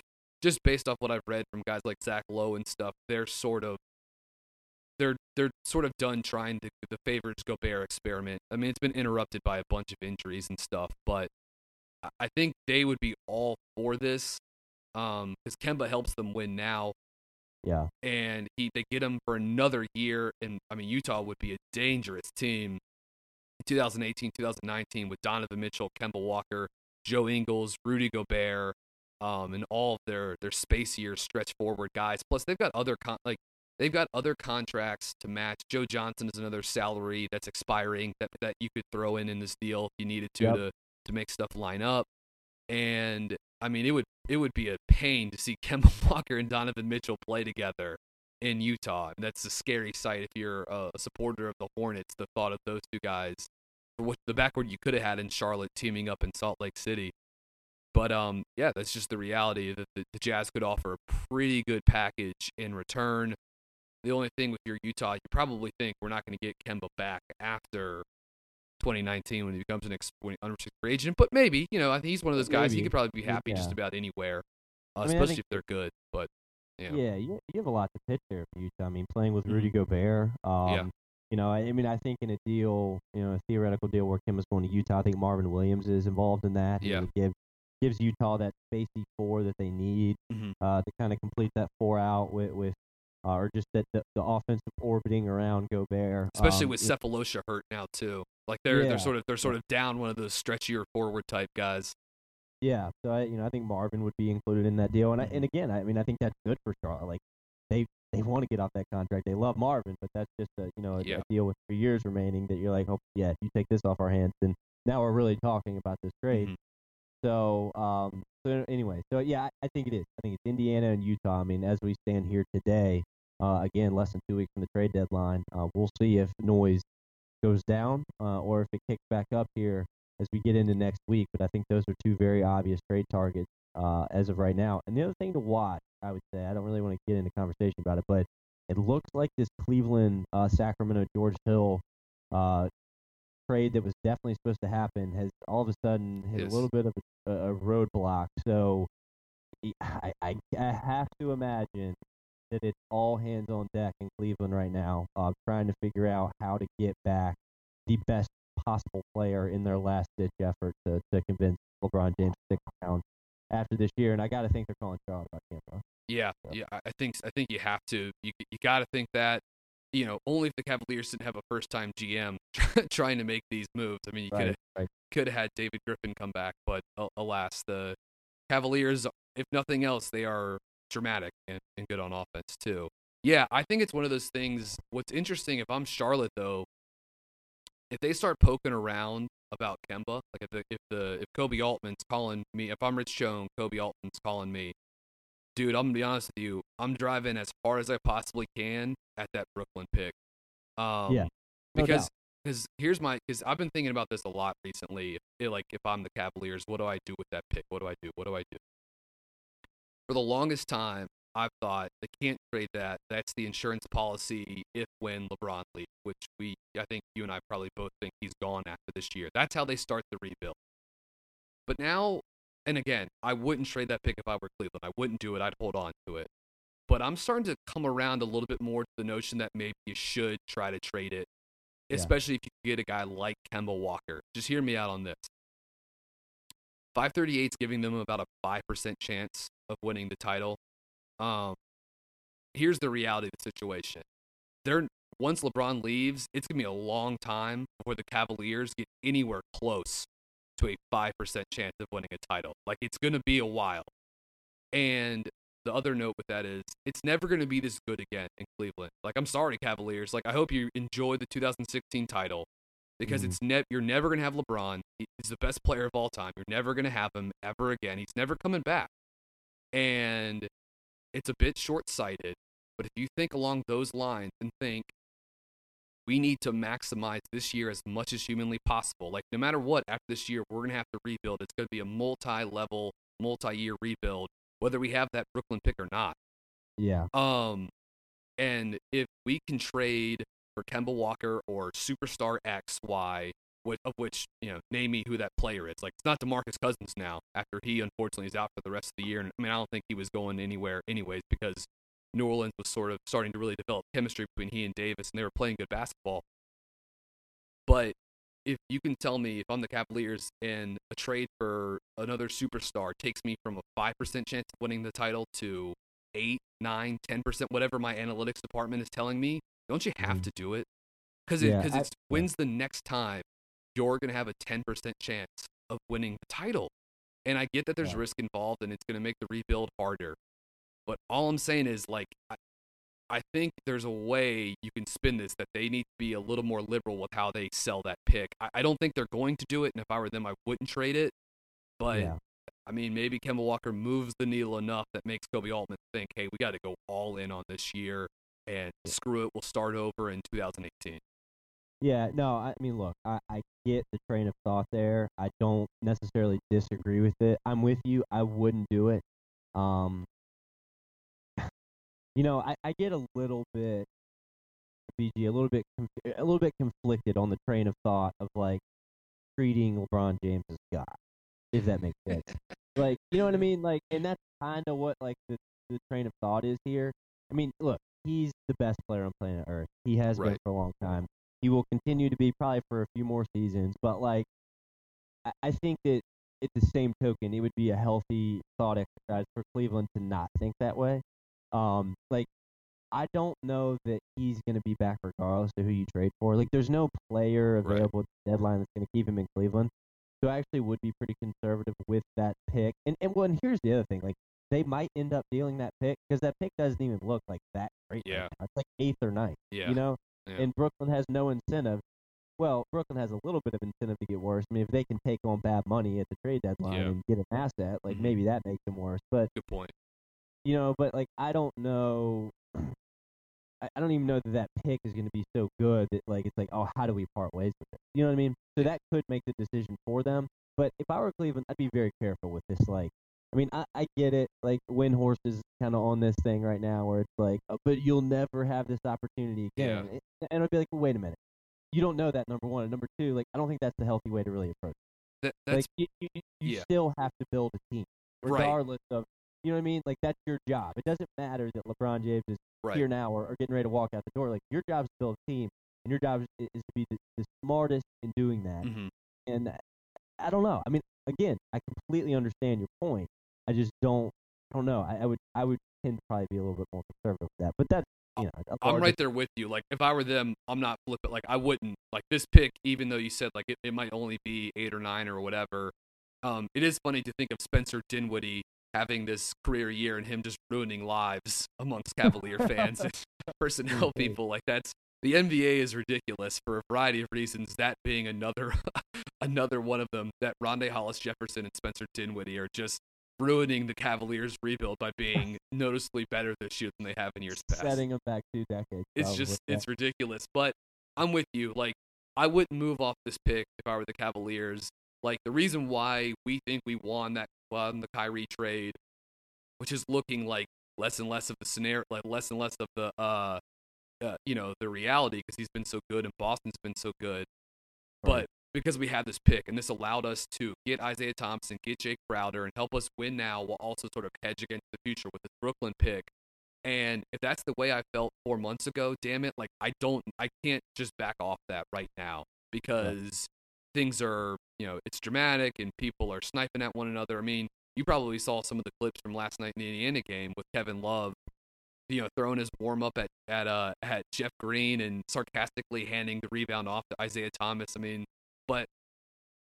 just based off what I've read from guys like Zach Lowe and stuff, they're sort of they're they're sort of done trying to the Favors Gobert experiment. I mean, it's been interrupted by a bunch of injuries and stuff, but I think they would be all for this because um, Kemba helps them win now. Yeah. And he they get him for another year. And, I mean, Utah would be a dangerous team in twenty eighteen, twenty nineteen with Donovan Mitchell, Kemba Walker, Joe Ingles, Rudy Gobert, um, and all of their, their spacier stretch forward guys. Plus, they've got other con- like they've got other contracts to match. Joe Johnson is another salary that's expiring that, that you could throw in in this deal if you needed to yep. to to make stuff line up. And I mean, it would it would be a pain to see Kemba Walker and Donovan Mitchell play together in Utah. And that's a scary sight if you're a supporter of the Hornets, the thought of those two guys, for what the backward you could have had in Charlotte teaming up in Salt Lake City. But um, yeah, that's just the reality that the, the Jazz could offer a pretty good package in return. The only thing with your Utah, you probably think we're not going to get Kemba back after twenty nineteen when he becomes an ex- unrestricted free agent, but maybe, you know, I think he's one of those guys. Maybe. He could probably be happy yeah. just about anywhere, uh, I mean, especially if they're good. But you know. yeah, you, you have a lot to pitch there for Utah. I mean, playing with Rudy mm-hmm. Gobert, um, yeah. you know, I, I mean, I think in a deal, you know, a theoretical deal where Kemba's going to Utah, I think Marvin Williams is involved in that. Yeah, and gives gives Utah that spacey four that they need mm-hmm. uh, to kind of complete that four out with. with Uh, or just that the, the offensive orbiting around Gobert, especially um, with Cephalosha hurt now too. Like they're yeah. they're sort of they're sort of down one of those stretchier forward type guys. Yeah, so I, you know I think Marvin would be included in that deal, and I, and again I mean I think that's good for Charlotte. Like they they want to get off that contract. They love Marvin, but that's just a you know a, yeah. a deal with three years remaining that you're like, oh yeah, if you take this off our hands, then now we're really talking about this trade. Mm-hmm. So um so anyway, so yeah, I, I think it is. I think it's Indiana and Utah. I mean, as we stand here today. Uh, again, less than two weeks from the trade deadline. Uh, we'll see if noise goes down uh, or if it kicks back up here as we get into next week. But I think those are two very obvious trade targets uh, as of right now. And the other thing to watch, I would say, I don't really want to get into conversation about it, but it looks like this Cleveland, uh, Sacramento, George Hill uh, trade that was definitely supposed to happen has all of a sudden hit yes. a little bit of a, a roadblock. So I, I, I have to imagine that it's all hands on deck in Cleveland right now, uh, trying to figure out how to get back the best possible player in their last-ditch effort to, to convince LeBron James to stick around after this year. And I got to think they're calling Charlotte about Kemba. Yeah, so. yeah, I think I think you have to. You you got to think that. You know, only if the Cavaliers didn't have a first-time G M trying to make these moves. I mean, you right, could have right. could have had David Griffin come back, but alas, the Cavaliers, if nothing else, they are dramatic and, and good on offense too. Yeah, I think it's one of those things. What's interesting, if I'm Charlotte though, if they start poking around about Kemba, like if the if the if Kobe Altman's calling me, if I'm Rich Schoen, Kobe Altman's calling me, dude, I'm gonna be honest with you, I'm driving as far as I possibly can at that Brooklyn pick. Um, yeah. No because because here's my because I've been thinking about this a lot recently. If, like if I'm the Cavaliers, what do I do with that pick? What do I do? What do I do? For the longest time, I've thought they can't trade that. That's the insurance policy if when LeBron leaves, which we I think you and I probably both think he's gone after this year. That's how they start the rebuild. But now, and again, I wouldn't trade that pick if I were Cleveland. I wouldn't do it. I'd hold on to it. But I'm starting to come around a little bit more to the notion that maybe you should try to trade it, especially yeah. if you get a guy like Kemba Walker. Just hear me out on this. five thirty-eight is giving them about a five percent chance of winning the title. Um, here's the reality of the situation. They're, once LeBron leaves, it's going to be a long time before the Cavaliers get anywhere close to a five percent chance of winning a title. Like, it's going to be a while. And the other note with that is it's never going to be this good again in Cleveland. Like, I'm sorry, Cavaliers. Like, I hope you enjoy the two thousand sixteen title because mm-hmm. it's ne- you're never going to have LeBron. He's the best player of all time. You're never going to have him ever again. He's never coming back. And it's a bit short-sighted, but if you think along those lines and think we need to maximize this year as much as humanly possible, like no matter what, after this year, we're going to have to rebuild. It's going to be a multi-level, multi-year rebuild, whether we have that Brooklyn pick or not. Yeah. Um, and if we can trade for Kemba Walker or superstar X, Y, which, of which, you know, name me who that player is. Like, it's not DeMarcus Cousins now after he, unfortunately, is out for the rest of the year. And I mean, I don't think he was going anywhere anyways because New Orleans was sort of starting to really develop chemistry between he and Davis, and they were playing good basketball. But if you can tell me if I'm the Cavaliers and a trade for another superstar takes me from a five percent chance of winning the title to eight, nine, ten percent, whatever my analytics department is telling me, don't you have to do it? Because it, yeah, it's when's the next time you're going to have a ten percent chance of winning the title? And I get that there's yeah. risk involved and it's going to make the rebuild harder. But all I'm saying is, like, I, I think there's a way you can spin this that they need to be a little more liberal with how they sell that pick. I, I don't think they're going to do it, and if I were them, I wouldn't trade it. But, yeah. I mean, maybe Kemba Walker moves the needle enough that makes Kobe Altman think, hey, we got to go all in on this year, and yeah. screw it, we'll start over in two thousand eighteen. Yeah, no, I mean, look, I, I get the train of thought there. I don't necessarily disagree with it. I'm with you. I wouldn't do it. Um, You know, I, I get a little bit, B G, a little bit, a little bit conflicted on the train of thought of like treating LeBron James as God, if that makes sense. Like, you know what I mean? Like, and that's kind of what like the, the train of thought is here. I mean, look, he's the best player on planet Earth. He has right. been for a long time. He will continue to be probably for a few more seasons. But like, I, I think that at the same token, it would be a healthy thought exercise for Cleveland to not think that way. Um, like, I don't know that he's going to be back regardless of who you trade for. Like, there's no player available right. at the deadline that's going to keep him in Cleveland. So I actually would be pretty conservative with that pick. And, and, well, and here's the other thing. Like, they might end up dealing that pick because that pick doesn't even look like that great. Yeah. Right now. It's like eighth or ninth, yeah. you know? Yeah. And Brooklyn has no incentive. Well, Brooklyn has a little bit of incentive to get worse. I mean, if they can take on bad money at the trade deadline yeah. and get an asset, like, mm-hmm. maybe that makes them worse. But good point. You know, but, like, I don't know – I don't even know that that pick is going to be so good that, like, it's like, oh, how do we part ways with it? You know what I mean? So that could make the decision for them. But if I were Cleveland, I'd be very careful with this, like – I mean, I, I get it. Like, Windhorst is kind of on this thing right now where it's like, oh, but you'll never have this opportunity again. Yeah. And I'd be like, well, wait a minute. You don't know that, number one. And number two, like, I don't think that's the healthy way to really approach it. That, that's, like, you, you, you yeah. still have to build a team regardless right. of – you know what I mean? Like, that's your job. It doesn't matter that LeBron James is right. here now or, or getting ready to walk out the door. Like, your job is to build a team. and your job is, is to be the, the smartest in doing that. Mm-hmm. And I don't know. I mean, again, I completely understand your point. I just don't. I don't know. I, I would. I would tend to probably be a little bit more conservative with that. But that's, you know, I'm right there with you. Like, if I were them, I'm not flipping. Like, I wouldn't. Like, this pick, even though you said, like, it, it might only be eight or nine or whatever, um, it is funny to think of Spencer Dinwiddie having this career year and him just ruining lives amongst Cavalier fans and personnel people. Like, that's, the N B A is ridiculous for a variety of reasons, that being another another one of them, that Rondé Hollis-Jefferson and Spencer Dinwiddie are just ruining the Cavaliers' rebuild by being noticeably better this year than they have in years past. Setting them back two decades. It's just, it's ridiculous. But I'm with you. Like, I wouldn't move off this pick if I were the Cavaliers. Like, the reason why we think we won that won the Kyrie trade, which is looking like less and less of the scenario, like less and less of the, uh, uh you know, the reality, because he's been so good and Boston's been so good. Right. But because we had this pick, and this allowed us to get Isaiah Thompson, get Jake Crowder, and help us win now while also sort of hedge against the future with this Brooklyn pick. And if that's the way I felt four months ago, damn it, like I don't, I can't just back off that right now, because yeah. things are, you know, it's dramatic and people are sniping at one another. I mean, you probably saw some of the clips from last night in the Indiana game with Kevin Love, you know, throwing his warm up at at uh at Jeff Green and sarcastically handing the rebound off to Isaiah Thomas. I mean. But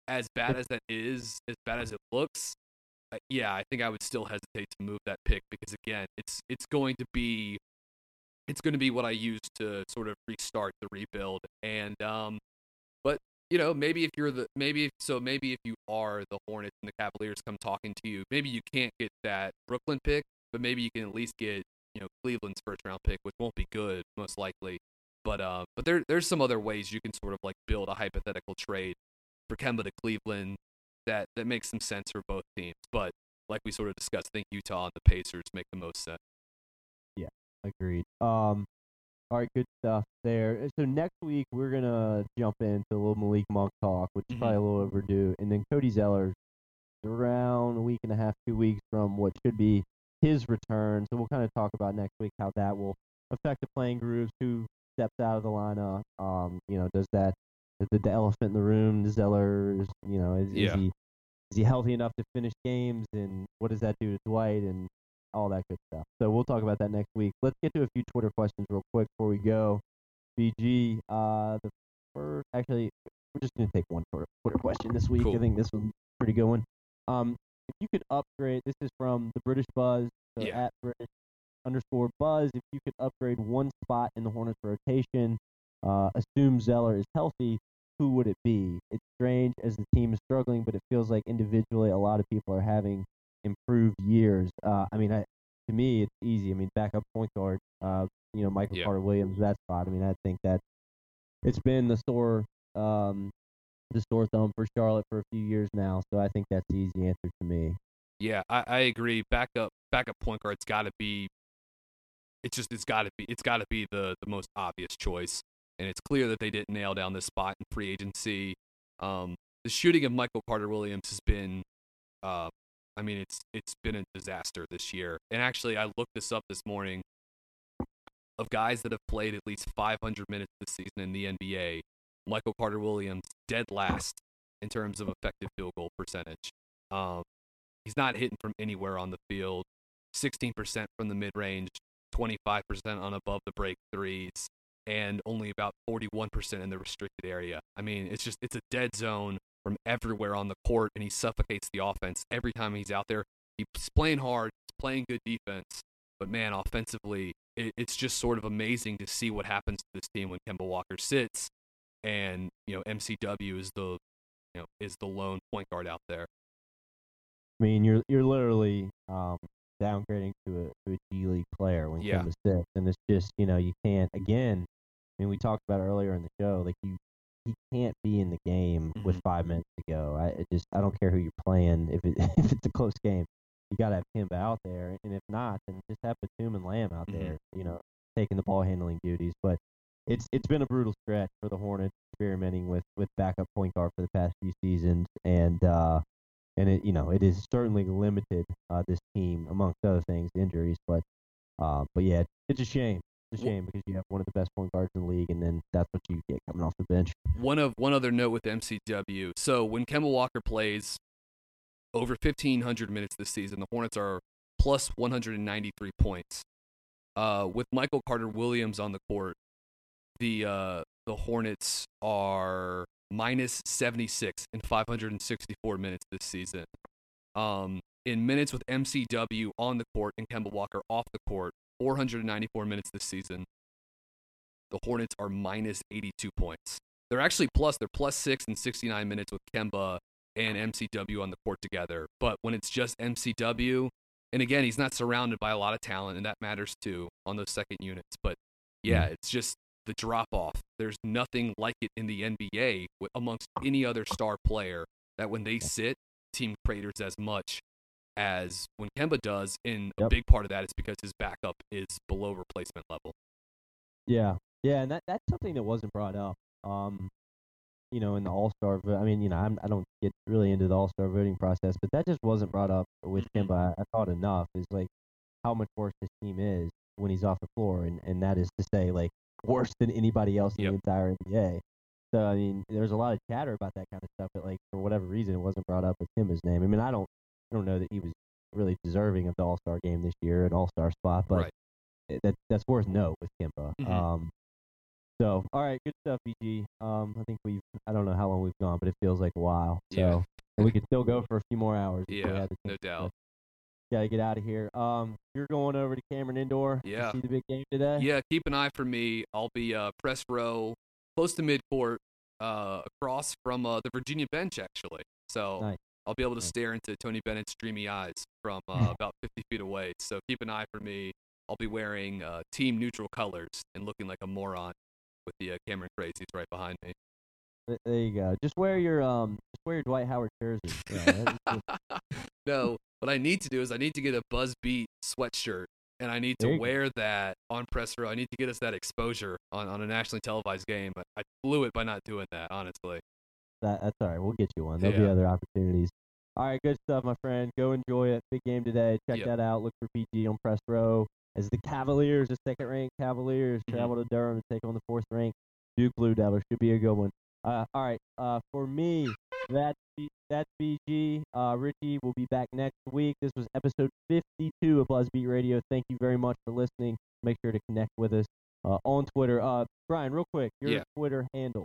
as bad as that is, as bad as it looks, uh, yeah, I think I would still hesitate to move that pick, because again, it's it's going to be it's going to be what I use to sort of restart the rebuild. And um, but you know, maybe if you're the maybe if, so maybe if you are the Hornets and the Cavaliers come talking to you, maybe you can't get that Brooklyn pick, but maybe you can at least get, you know, Cleveland's first round pick, which won't be good most likely. But uh, but there there's some other ways you can sort of like build a hypothetical trade for Kemba to Cleveland that, that makes some sense for both teams. But like we sort of discussed, I think Utah and the Pacers make the most sense. Yeah, agreed. Um, all right, good stuff there. So next week we're gonna jump into a little Malik Monk talk, which is mm-hmm. probably a little overdue, and then Cody Zeller, around a week and a half, two weeks from what should be his return. So we'll kind of talk about next week how that will affect the playing groups, who steps out of the lineup. Um, you know, does that is the, the elephant in the room, Zeller? You know, is, yeah. is he is he healthy enough to finish games? And what does that do to Dwight and all that good stuff? So we'll talk about that next week. Let's get to a few Twitter questions real quick before we go. B G, uh, the first actually, we're just gonna take one Twitter Twitter question this week. Cool. I think this was a pretty good one. Um, if you could upgrade, this is from the British Buzz. So yeah. At British underscore Buzz, if you could upgrade one spot in the Hornets rotation, uh, assume Zeller is healthy, who would it be? It's strange as the team is struggling, but it feels like individually a lot of people are having improved years. Uh, I mean, I, to me, it's easy. I mean, backup point guard, uh, you know, Michael yeah. Carter-Williams, that spot. I mean, I think that it's been the sore, um, the sore thumb for Charlotte for a few years now, so I think that's the easy answer to me. Yeah, I, I agree. Backup, backup point guard's got to be It's just it's got to be it's got to be the, the most obvious choice, and it's clear that they didn't nail down this spot in free agency. Um, the shooting of Michael Carter-Williams has been, uh, I mean it's it's been a disaster this year. And actually, I looked this up this morning of guys that have played at least five hundred minutes this season in the N B A. Michael Carter-Williams dead last in terms of effective field goal percentage. Um, he's not hitting from anywhere on the field. sixteen percent from the mid range. twenty-five percent on above the break threes, and only about forty-one percent in the restricted area. I mean, it's just, it's a dead zone from everywhere on the court, and he suffocates the offense every time he's out there. He's playing hard, he's playing good defense, but man, offensively, it, it's just sort of amazing to see what happens to this team when Kemba Walker sits, and, you know, M C W is the, you know, is the lone point guard out there. I mean, you're, you're literally, um, downgrading to a, to a G League player when yeah. Kemba sits, and it's just, you know, you can't, again, I mean, we talked about it earlier in the show, like, you he can't be in the game mm-hmm. with five minutes to go. I it just, I don't care who you're playing, if, it, if it's a close game, you got to have Kemba out there, and if not, then just have Batum and Lamb out mm-hmm. there, you know, taking the ball handling duties. But it's it's been a brutal stretch for the Hornets, experimenting with, with backup point guard for the past few seasons, and, uh, And it, you know, it is certainly limited uh, this team, amongst other things, injuries. But, uh, but yeah, it's a shame. a shame because you have one of the best point guards in the league, and then that's what you get coming off the bench. One of one other note with M C W. So when Kemba Walker plays over fifteen hundred minutes this season, the Hornets are plus one hundred ninety-three points. Uh, with Michael Carter-Williams on the court, the uh, the Hornets are minus seventy-six in five hundred sixty-four minutes this season. Um, in minutes with M C W on the court and Kemba Walker off the court, four hundred ninety-four minutes this season, the Hornets are minus eighty-two points. They're actually plus. They're plus six in sixty-nine minutes with Kemba and M C W on the court together. But when it's just M C W, and again, he's not surrounded by a lot of talent, and that matters too on those second units. But yeah, it's just the drop-off. There's nothing like it in the N B A with, amongst any other star player, that when they sit, team craters as much as when Kemba does, and yep. a big part of that is because his backup is below replacement level. Yeah, yeah, and that that's something that wasn't brought up, um, you know, in the All-Star. I mean, you know, I'm, I don't get really into the All-Star voting process, but that just wasn't brought up with mm-hmm. Kemba. I, I thought enough is like how much worse his team is when he's off the floor, and, and that is to say, like, worse than anybody else in yep. the entire N B A. So, I mean, there's a lot of chatter about that kind of stuff, but, like, for whatever reason, it wasn't brought up with Kemba's name. I mean, I don't I don't know that he was really deserving of the All-Star game this year, an All-Star spot, but right. that that's worth no with Kemba. Mm-hmm. Um, so, all right, good stuff, B G. Um, I think we've, I don't know how long we've gone, but it feels like a while. So, yeah. And we could still go for a few more hours. Yeah, no doubt. Got to get out of here. Um, you're going over to Cameron Indoor yeah. to see the big game today? Yeah, keep an eye for me. I'll be uh, press row, close to midcourt, uh, across from uh, the Virginia bench, actually. So, nice. I'll be able to stare into Tony Bennett's dreamy eyes from uh, about fifty feet away. So keep an eye for me. I'll be wearing uh, team neutral colors and looking like a moron with the uh, Cameron Crazies right behind me. There you go. Just wear your um, just wear your Dwight Howard jersey. Yeah, no, what I need to do is I need to get a Buzz Beat sweatshirt, and I need to wear go. that on press row. I need to get us that exposure on, on a nationally televised game. I blew it by not doing that, honestly. That, that's all right. We'll get you one. There'll yeah. be other opportunities. All right, good stuff, my friend. Go enjoy it. Big game today. Check yep. that out. Look for P G on press row as the Cavaliers, the second-ranked Cavaliers, mm-hmm. travel to Durham to take on the fourth-ranked Duke Blue Devils. Should be a good one. Uh, all right, uh, for me, that's that's B G. Uh, Richie will be back next week. This was episode fifty-two of BuzzBeat Radio. Thank you very much for listening. Make sure to connect with us uh, on Twitter. Uh, Brian, real quick, your yeah. Twitter handle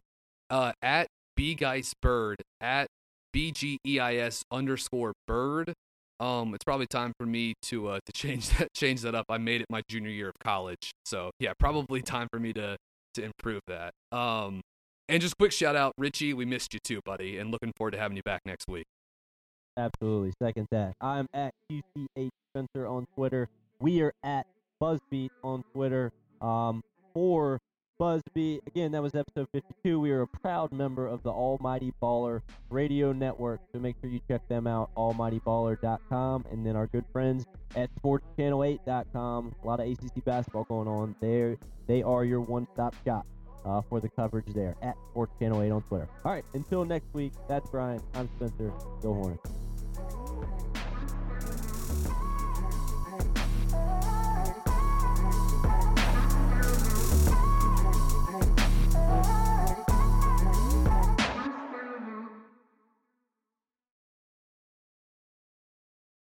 uh, at BGeisBird, at B G E I S underscore bird. Um, it's probably time for me to uh, to change that change that up. I made it my junior year of college, so yeah, probably time for me to to improve that. Um, and just quick shout out, Richie, we missed you too, buddy, and looking forward to having you back next week. Absolutely, second that. I'm at Q C H Spencer on Twitter. We are at BuzzBeat on Twitter. Um, for BuzzBeat. Again, that was episode fifty-two. We are a proud member of the Almighty Baller Radio Network, so make sure you check them out, almighty baller dot com, and then our good friends at sports channel eight dot com. A lot of A C C basketball going on there. They are your one-stop shop uh, for the coverage there, at sports channel eight on Twitter. All right, until next week, that's Brian. I'm Spencer. Go Hornets.